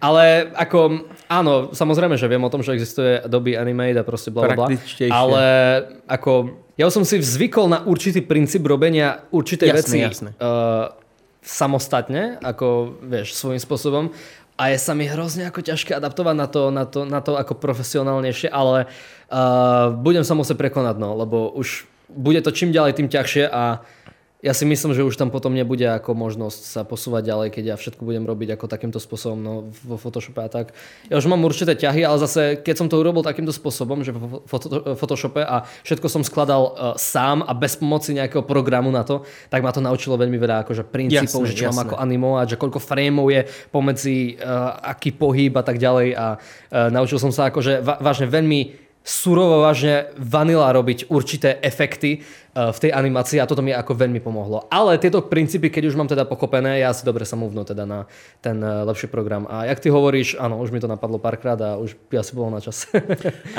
Ale ako, áno, samozrejme, že viem o tom, že existuje Adobe Animate a proste blablabla. Ale ako, ja som si zvykol na určitý princíp robenia určitej veci. Jasné. Samostatne, ako vieš, svojím spôsobom a je sa mi hrozne ako ťažké adaptovať na to ako profesionálnejšie, ale budem sa musieť prekonať, lebo už bude to čím ďalej tým ťažšie a ja si myslím, že už tam potom nebude ako možnosť sa posúvať ďalej, keď ja všetko budem robiť ako takýmto spôsobom, vo Photoshope a tak. Ja už mám určité ťahy, ale zase, keď som to urobil takýmto spôsobom, že vo Photoshope a všetko som skladal sám a bez pomoci nejakého programu na to, tak ma to naučilo veľmi veľa akože princípov, že čo mám ako animovať, že koľko frameov je pomedzi aký pohyb a tak ďalej a naučil som sa akože vážne veľmi surovo vážne vanila robiť určité efekty v tej animácii a toto mi ako veľmi pomohlo. Ale tieto princípy, keď už mám teda pochopené, ja si dobre sa múvnu teda na ten lepší program. A jak ty hovoríš, áno, už mi to napadlo párkrát a už asi bolo na čas.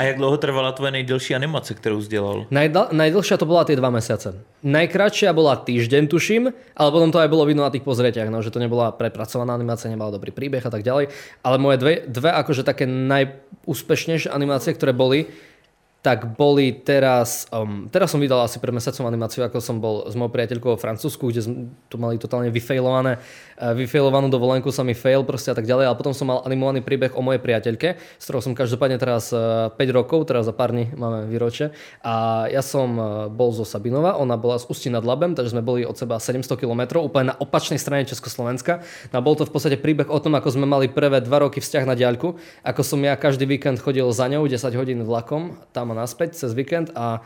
A jak dlouho trvala tvoje nejdelší animace, kterou jsi dělal? Najdelšia to bola tie 2 mesiace. Najkratšia bola týždeň, tuším, ale potom to aj bolo vidno na tých pozretiach, že to nebola prepracovaná animácia, nemala dobrý príbeh a tak ďalej. Ale moje dve akože také najúspešnejšie animácie, ktoré boli, tak boli teraz som vydal asi pred mesiacom animáciu, ako som bol s mojou priateľkou vo Francúzsku, kde sme to mali totálne vyfailovanú dovolenku, sa mi fail proste a tak ďalej, ale potom som mal animovaný príbeh o mojej priateľke, s ktorou som každopádne teraz 5 rokov, teraz za pár dní máme výročie a ja som bol zo Sabinova, ona bola z Ústí nad Labem, takže sme boli od seba 700 km, úplne na opačnej strane Československa a bol to v podstate príbeh o tom, ako sme mali prvé 2 roky vzťah na diaľku, ako som ja každý víkend chodil za ňou 10 hodín vlakom, tam naspäť cez víkend a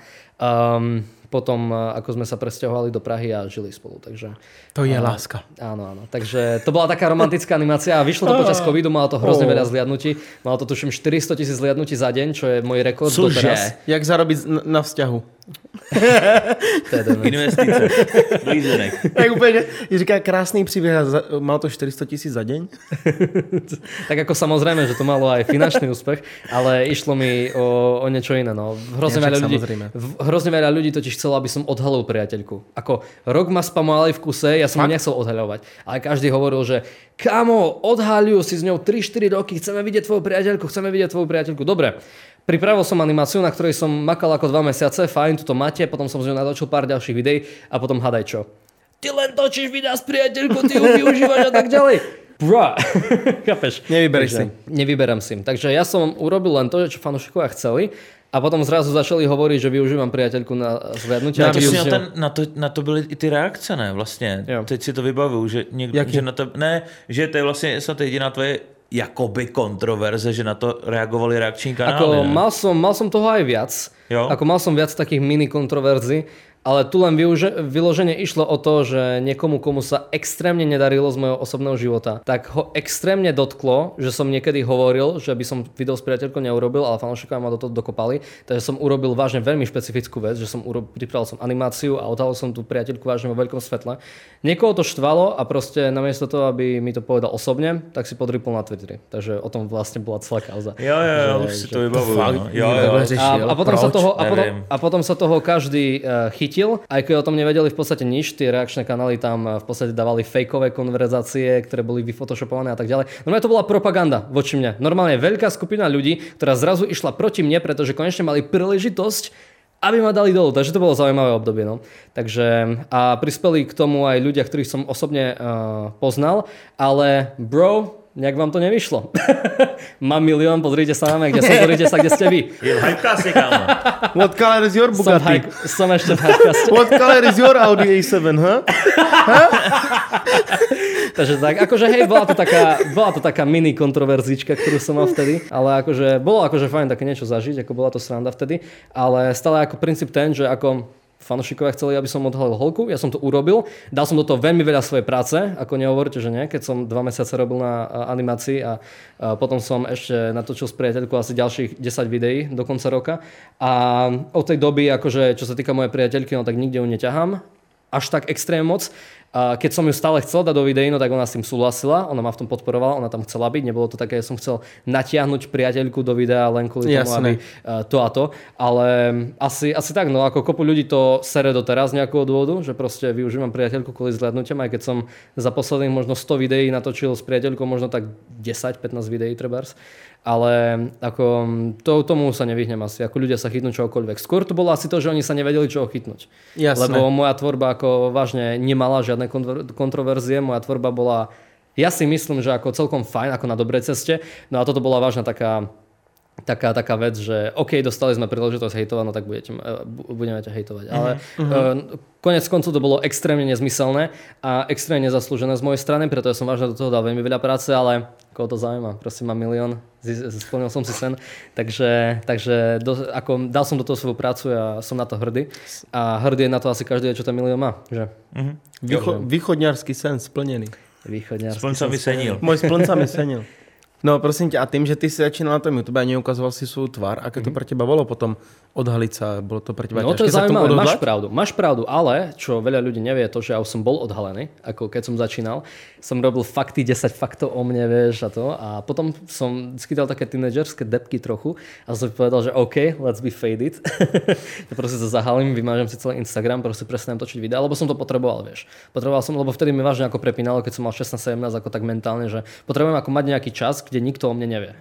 potom ako sme sa presťahovali do Prahy a žili spolu. Takže, to je láska. Áno. Takže to bola taká romantická animácia a vyšlo to počas covidu, malo to hrozne veľa zliadnutí. Malo to tuším 400,000 zliadnutí za deň, čo je môj rekord doteraz. Jak zarobiť na vzťahu? Investice. Blízenek. Tak úplně, říká krásný příběh, má to 400,000 za deň? Tak ako samozrejme, že to malo aj finančný úspech, ale išlo mi o niečo iné. Hrozne veľa ľudí totiž chcelo, aby som odhalil priateľku. Ako rok ma spamovali v kuse, ja som ho nechcel odhaľovať. Ale každý hovoril, že kámo, odhaľujú si s ňou 3-4 roky, chceme vidieť tvoju priateľku. Dobre. Pripravil som animáciu, na ktorej som makal ako 2 mesiace, fajn, tuto máte, potom som z ňou natočil pár ďalších videí a potom hádaj čo. Ty len točíš videa s priateľkou, ty ju využívaš a tak ďalej. Bra, chápeš? Nevyberám si. Takže ja som urobil len to, čo fanúšikovia chceli a potom zrazu začali hovoriť, že využívam priateľku na zvednutie. Na to byly i ty reakce, ne? Vlastně. Jo. Teď si to vybavuju, že někdo, že na to, ne, že to je vlastně snad jediná tvoje jakoby kontroverze, že na to reagovali reakční kanály. Mal som toho aj viac. Jo? Mal som viac takých mini kontroverzí Ale tu len vyložene išlo o to, že niekomu, komu sa extrémne nedarilo z mojho osobného života, tak ho extrémne dotklo, že som niekedy hovoril, že by som video s priateľkou neurobil, ale fanúšikovia ma do toho dokopali. Takže som urobil vážne veľmi špecifickú vec, že som pripravil som animáciu a odhalil som tú priateľku vážne vo veľkom svetle. Niekoho to štvalo a proste namiesto toho, aby mi to povedal osobne, tak si podrypol na Twitteri. Takže o tom vlastne bola celá kauza. Ja, už si to vybavujem. A potom sa toho každý chytil. Aj keď o tom nevedeli v podstate nič, tie reakčné kanály tam v podstate dávali fejkové konverzácie, ktoré boli vyfotoshopované a tak ďalej. Normálne to bola propaganda voči mne. Normálne veľká skupina ľudí, ktorá zrazu išla proti mne, pretože konečne mali príležitosť, aby ma dali dolu. Takže to bolo zaujímavé obdobie. No. Takže a prispeli k tomu aj ľudia, ktorých som osobne poznal, ale bro, nejak vám to nevyšlo. Mám milión, pozrite sa na mňa, kde som, pozrite sa, kde ste vy. Je v Hypecaste, kámo. What color is your Bugatti? Som ešte v Hypecaste. What color is your Audi A7, huh? Takže tak, akože hej, bola to taká mini kontroverzička, ktorú som mal vtedy, ale akože, bolo akože fajn také niečo zažiť, ako bola to sranda vtedy, ale stále ako princíp ten, že ako fanúšikovia chceli, aby som odhalil holku, ja som to urobil, dal som do toho veľmi veľa svojej práce, ako nehovorte, že nie, keď som 2 mesiace robil na animácii a potom som ešte natočil s priateľkou asi ďalších 10 videí do konca roka a od tej doby, akože čo sa týka mojej priateľky, no tak nikde ju neťahám až tak extrém moc. Keď som ju stále chcel dať do videí, no tak ona s tým súhlasila, ona ma v tom podporovala, ona tam chcela byť, nebolo to také, že som chcel natiahnuť priateľku do videa len kvôli tomu, aby to a to, ale asi tak, no ako kopu ľudí to sere doteraz z nejakého dôvodu, že proste využívam priateľku kvôli zhľadnutiam, aj keď som za posledných možno 100 videí natočil s priateľkou možno tak 10-15 videí trebárs, ale ako tomu sa nevyhnem asi, ako ľudia sa chytnú čokoľvek. Skôr to bolo asi to, že oni sa nevedeli čoho chytnúť, lebo moja tvorba ako vážne nemala žiadne kontroverzie, moja tvorba bola, ja si myslím, že ako celkom fajn, ako na dobrej ceste, no a toto bola vážna taká vec, že OK, dostali sme príležitosť hejtovať, no tak budeme ťa hejtovať, ale konec koncov to bolo extrémne nezmyselné a extrémne nezaslúžené z mojej strany, pretože som vážne do toho dal veľmi veľa práce, ale koho to zaujíma, proste mám milión, splnil som si sen, takže ako dal som do toho svoju prácu a som na to hrdý a hrdý je na to asi každý, čo ten milión má, že? Východňarský sen splnený. Môj splnca mi senil. No prosím tě, a tím, že ty si začínal na tom YouTube a neukazoval si svou tvar, a keď to pro teba bolo potom odhaliť sa, bolo to pre teba ťažké sa tomu odhodlať? No to je zaujímavé, máš pravdu, ale čo veľa ľudí nevie to, že ja už som bol odhalený, ako keď som začínal, som robil fakty, 10 faktov o mne, vieš, a to, a potom som skytal také tínedžerské depky trochu a som povedal, že OK, let's be faded, to proste to zahalím, vymážem si celý Instagram, proste prestanem točiť videa, lebo som to potreboval, vieš. Potreboval som, lebo vtedy mi vážne ako prepínalo, keď som mal 16-17, ako tak mentálne, že potrebujem ako mať nejaký čas, kde nikto o mne nevie.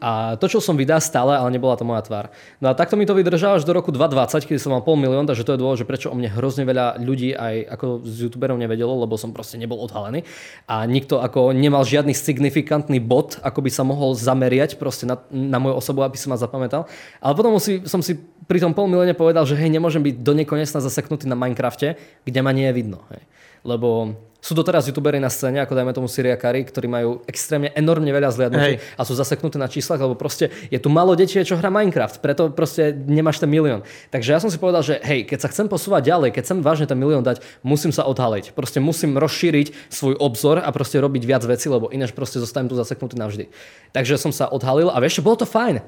A točil som videa stále, ale nebola to moja tvár. No a takto mi to vydržal až do roku 2020, kedy som mal 500 000, takže to je dôvod, že prečo o mne hrozne veľa ľudí aj ako z youtuberov nevedelo, lebo som proste nebol odhalený a nikto ako nemal žiadny signifikantný bod, ako by sa mohol zameriať proste na moju osobu, aby si ma zapamätal. Ale potom som si pri tom 500 000 povedal, že hej, nemôžem byť do nekonečna zaseknutý na Minecrafte, kde ma nie je vidno, hej. Lebo sú doteraz youtuberi na scéne, ako dajme tomu Syriakári, ktorí majú extrémne enormne veľa zhliadnutí a sú zaseknuté na číslach, lebo proste je tu málo detí, čo hrá Minecraft, preto proste nemáš ten milión. Takže ja som si povedal, že hej, keď sa chcem posúvať ďalej, keď chcem vážne ten milión dať, musím sa odhaliť. Proste musím rozšíriť svoj obzor a proste robiť viac vecí, lebo ináč proste zostanem tu zaseknutý navždy. Takže som sa odhalil a vieš, bolo to fajn,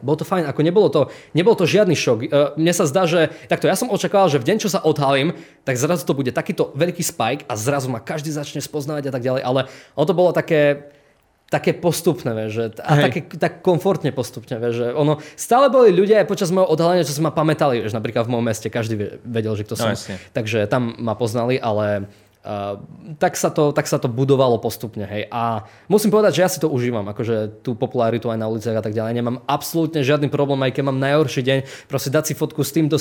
ako nebolo to žiadny šok. Mne sa zdá, že takto ja som očakával, že v deň, čo sa odhalím, tak zrazu to bude takýto veľký spike a zrazu ma každý začne spoznávať a tak ďalej, ale ono to bolo také postupné, vieš, a tak komfortne postupne, vieš, že ono, stále boli ľudia aj počas mojho odhalenia, čo si ma pamätali, vieš, napríklad v mojom meste, každý vedel, že kto som, takže tam ma poznali, ale tak sa to budovalo postupne, hej, a musím povedať, že ja si to užívam, akože tú popularitu aj na uliciach a tak ďalej, nemám absolútne žiadny problém, aj keď mám najhorší deň, proste dať si fotku s týmto,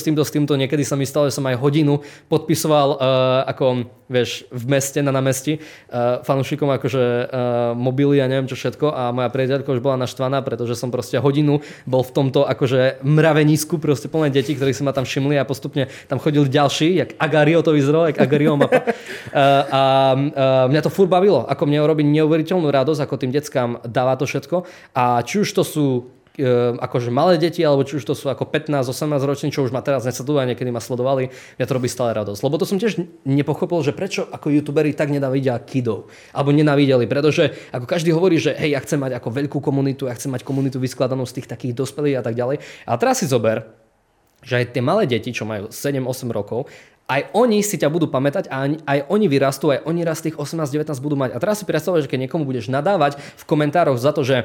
niekedy sa mi stalo, že som aj hodinu podpisoval, ako vieš, v meste, na námestí, fanúšikom akože mobily a neviem čo všetko a moja priateľka už bola naštvaná, pretože som proste hodinu bol v tomto akože mravenísku, proste plné detí, ktorých si ma tam všimli a postupne tam chodili ďalší, jak Agario to vyzeralo, jak Agario mapa. Mňa to furt bavilo, ako mne robí neuveriteľnú radosť, ako tým deckám dáva to všetko a či už to sú akože malé deti, alebo či už to sú ako 15-18 roční, čo už ma teraz nesledujú a niekedy ma sledovali, ja to robí stále radosť. Lebo to som tiež nepochopil, že prečo ako youtuberi tak nenávidia kidov, alebo nenávideli, pretože ako každý hovorí, že hej, ja chcem mať ako veľkú komunitu, ja chcem mať komunitu vyskladanú z tých takých dospelých a tak ďalej. A teraz si zober, že aj tie malé deti, čo majú 7-8 rokov, aj oni si ťa budú pamätať a aj oni vyrastú, aj oni raz tých 18-19 budú mať. A teraz si predstavuj, že keď niekomu budeš nadávať v komentároch za to, že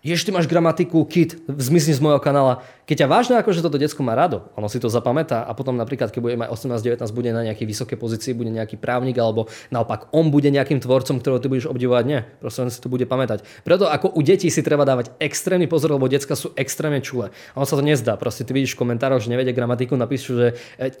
jež ty máš gramatiku, kid, zmizni z mojho kanála. Keď ťa vážne akože toto decko má rado, ono si to zapamätá a potom napríklad, keď bude mať 18-19, bude na nejakej vysokej pozícii, bude nejaký právnik alebo naopak on bude nejakým tvorcom, ktorého ty budeš obdivovať. Nie, proste on si to bude pamätať. Preto ako u detí si treba dávať extrémny pozor, lebo decka sú extrémne čulé. Ono sa to nezdá, proste ty vidíš v komentároch, že nevedia gramatiku, napíšu, že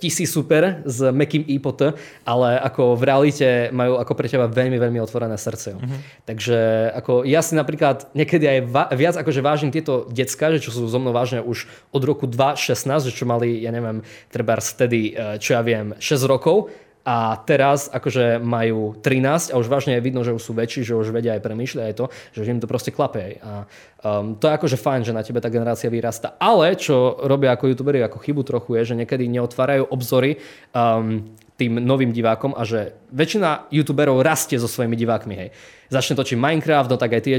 ti si super s mäkkým i po t, ale ako v realite majú ako pre teba veľmi veľmi otvorené srdce. Mm-hmm. Takže ako ja si napríklad niekedy aj viac akože vážim tieto decka, že čo sú so mnou vážne už od roku 2016, že čo mali, ja neviem, treba vtedy, čo ja viem, 6 rokov a teraz akože majú 13 a už vážne je vidno, že už sú väčší, že už vedia aj premýšľať aj to, že im to proste klape. A to je akože fajn, že na tebe tá generácia vyrasta. Ale čo robia ako youtuberi, ako chybu trochu je, že niekedy neotvárajú obzory tým novým divákom a že väčšina youtuberov rastie so svojimi divákmi, hej. Začne točiť Minecraft, no tak aj tí,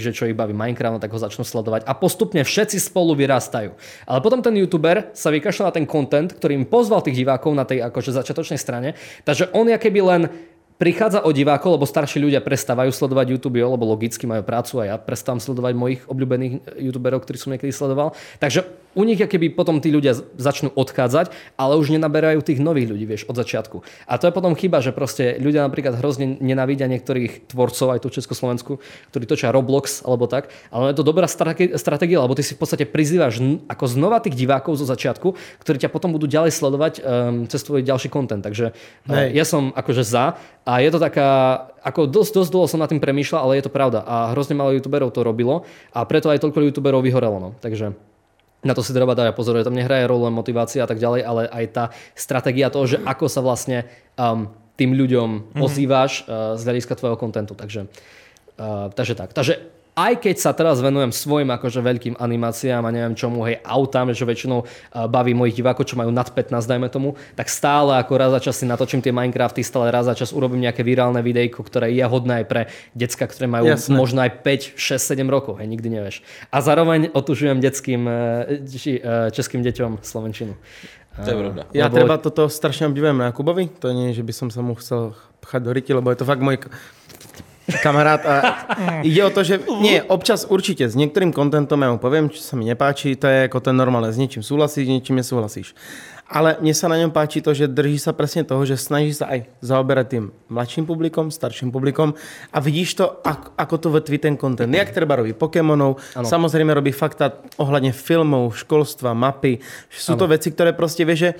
čo ich baví Minecraft, no tak ho začnú sledovať a postupne všetci spolu vyrastajú. Ale potom ten youtuber sa vykašľal na ten content, ktorý im pozval tých divákov na tej akože začiatočnej strane, takže on akoby len prichádza o divákov, lebo starší ľudia prestávajú sledovať YouTube, lebo logicky majú prácu a ja prestávam sledovať mojich obľúbených youtuberov, ktorí som niekedy sledoval. Takže u nich keby potom tí ľudia začnú odchádzať, ale už nenaberajú tých nových ľudí, vieš, od začiatku. A to je potom chyba, že proste ľudia napríklad hrozne nenávidia niektorých tvorcov aj tu v Československu, ktorí točia Roblox alebo tak, ale je to dobrá stratégia, lebo ty si v podstate prizývaš ako znova tých divákov zo začiatku, ktorí ťa potom budú ďalej sledovať cez tvoj ďalší content. Takže ja som akože za. A je to taká, ako dosť dlho som nad tým premýšľal, ale je to pravda. A hrozne málo youtuberov to robilo a preto aj toľko youtuberov vyhorelo. No. Takže na to si treba dať pozor, že tam nehraje rolu motivácia a tak ďalej, ale aj tá stratégia toho, že ako sa vlastne tým ľuďom ozývaš z hľadiska tvojho kontentu. Takže tak. Takže aj keď sa teraz venujem svojim akože veľkým animáciám a neviem čomu, hej, autám, že väčšinou baví mojich divákov, čo majú nad 15, dajme tomu, tak stále ako raz za čas si natočím tie Minecrafty, stále raz za čas urobím nejaké virálne videjko, ktoré je hodné aj pre decka, ktoré majú možno aj 5, 6, 7 rokov, hej, nikdy nevieš. A zároveň otužujem českým deťom slovenčinu. To je pravda. Já třeba toto strašně obdivujem na Kubovi, to není, že by som sa mu chcel pchať do ryti, lebo je to fakt môj kamarád a jde o to, že nie, občas určitě s některým contentem já mu povím, co se mi nepáčí, to je jako ten normálně, s něčím souhlasíš, s něčím nesouhlasíš. Ale mně se na něm páčí to, že drží se přesně toho, že snaží se aj zaoberat tím mladším publikom, starším publikom a vidíš to, ako to vetví ten content. Jak třeba robí Pokémonov, samozřejmě robí fakta ohledně filmů, školstva, mapy. Jsou to věci, které prostě víš, že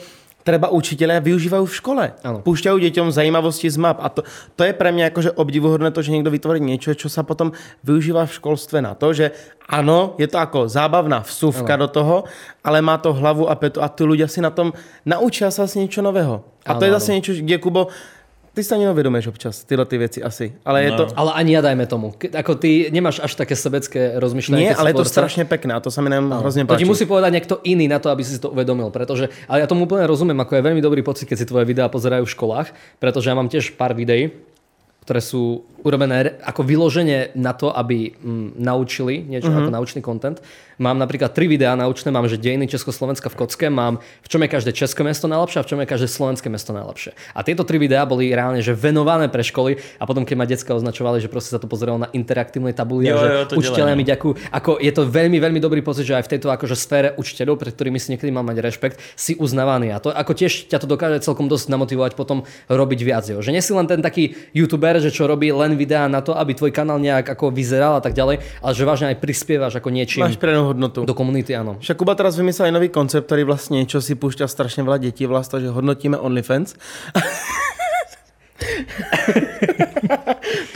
třeba učitelé využívají v škole. Púšťajú deťom zajímavosti z map. A to je pre mě jakože obdivuhodné to, že někdo vytvoří něco, co se potom využívá v školstve na to, že ano, je to jako zábavná vsuvka do toho, ale má to hlavu a petu a ty ľudia si na tom naučia sa asi něco nového. A to je zase něco, kde Kubo, ty se ani neuvědomuješ občas tyhle ty věci asi. Ale, je to... ale ani já dajme tomu. Ako ty nemáš až také sebecké rozmýšlení. Nie, ale je to strašně pekné a to se mi nám hrozně páči. To ti musí povedať někdo jiný na to, aby si to uvedomil. Pretože, ale já tomu úplně rozumím, ako je velmi dobrý pocit, keď si tvoje videa pozerajú v školách, pretože já mám tiež pár videí, ktoré sú urobené ako vyloženie na to, aby naučili niečo ako naučný content. Mám napríklad 3 videá naučné, mám, že dejiny Československa v kocke, mám v čom je každé české mesto najlepšie a v čom je každé slovenské mesto najlepšie. A tieto 3 videá boli reálne, že venované pre školy a potom, keď ma decka označovali, že proste sa to pozeralo na interaktívnej tabuli, že učitelia mi ďakujú. Ako je to veľmi, veľmi dobrý pocit, že aj v tejto akože sfére učiteľov, pred ktorými si niekedy mám mať rešpekt, si uznávaný. A to ako tiež ťa to dokáže celkom dosť namotivovať potom robiť viac. Jo. Že nie si len ten taký youtuber, že čo robí len videá na to, aby tvoj kanál nejak ako vyzeral a tak ďalej, ale že vážne aj prispievaš ako niečím. Máš pridanú hodnotu. Do komunity, áno. Však Kuba teraz vymyslel aj nový koncept, ktorý vlastne čo si púšťa strašne veľa detí, vlastne, že hodnotíme OnlyFans.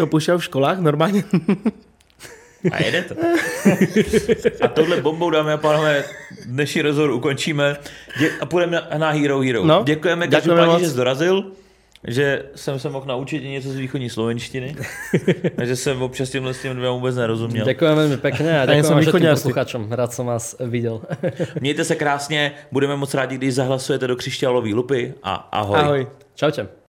To púšťa v školách normálne. A jede to. A touhle bombou, dámy a pánové, dnešní rozhovor ukončíme a půjdeme na Hero Hero. No, děkujeme každopádně, že jsi dorazil. že jsem se mohl naučit něco z východní slovenštiny, takže jsem občas tímhle s tím dvěma vůbec nerozuměl. Děkujeme velmi pěkně a děkujeme všem posluchačům, rád jsem vás viděl. Mějte se krásně, budeme moc rádi, když zahlasujete do Křišťálové lupy a ahoj. Ahoj, čaute.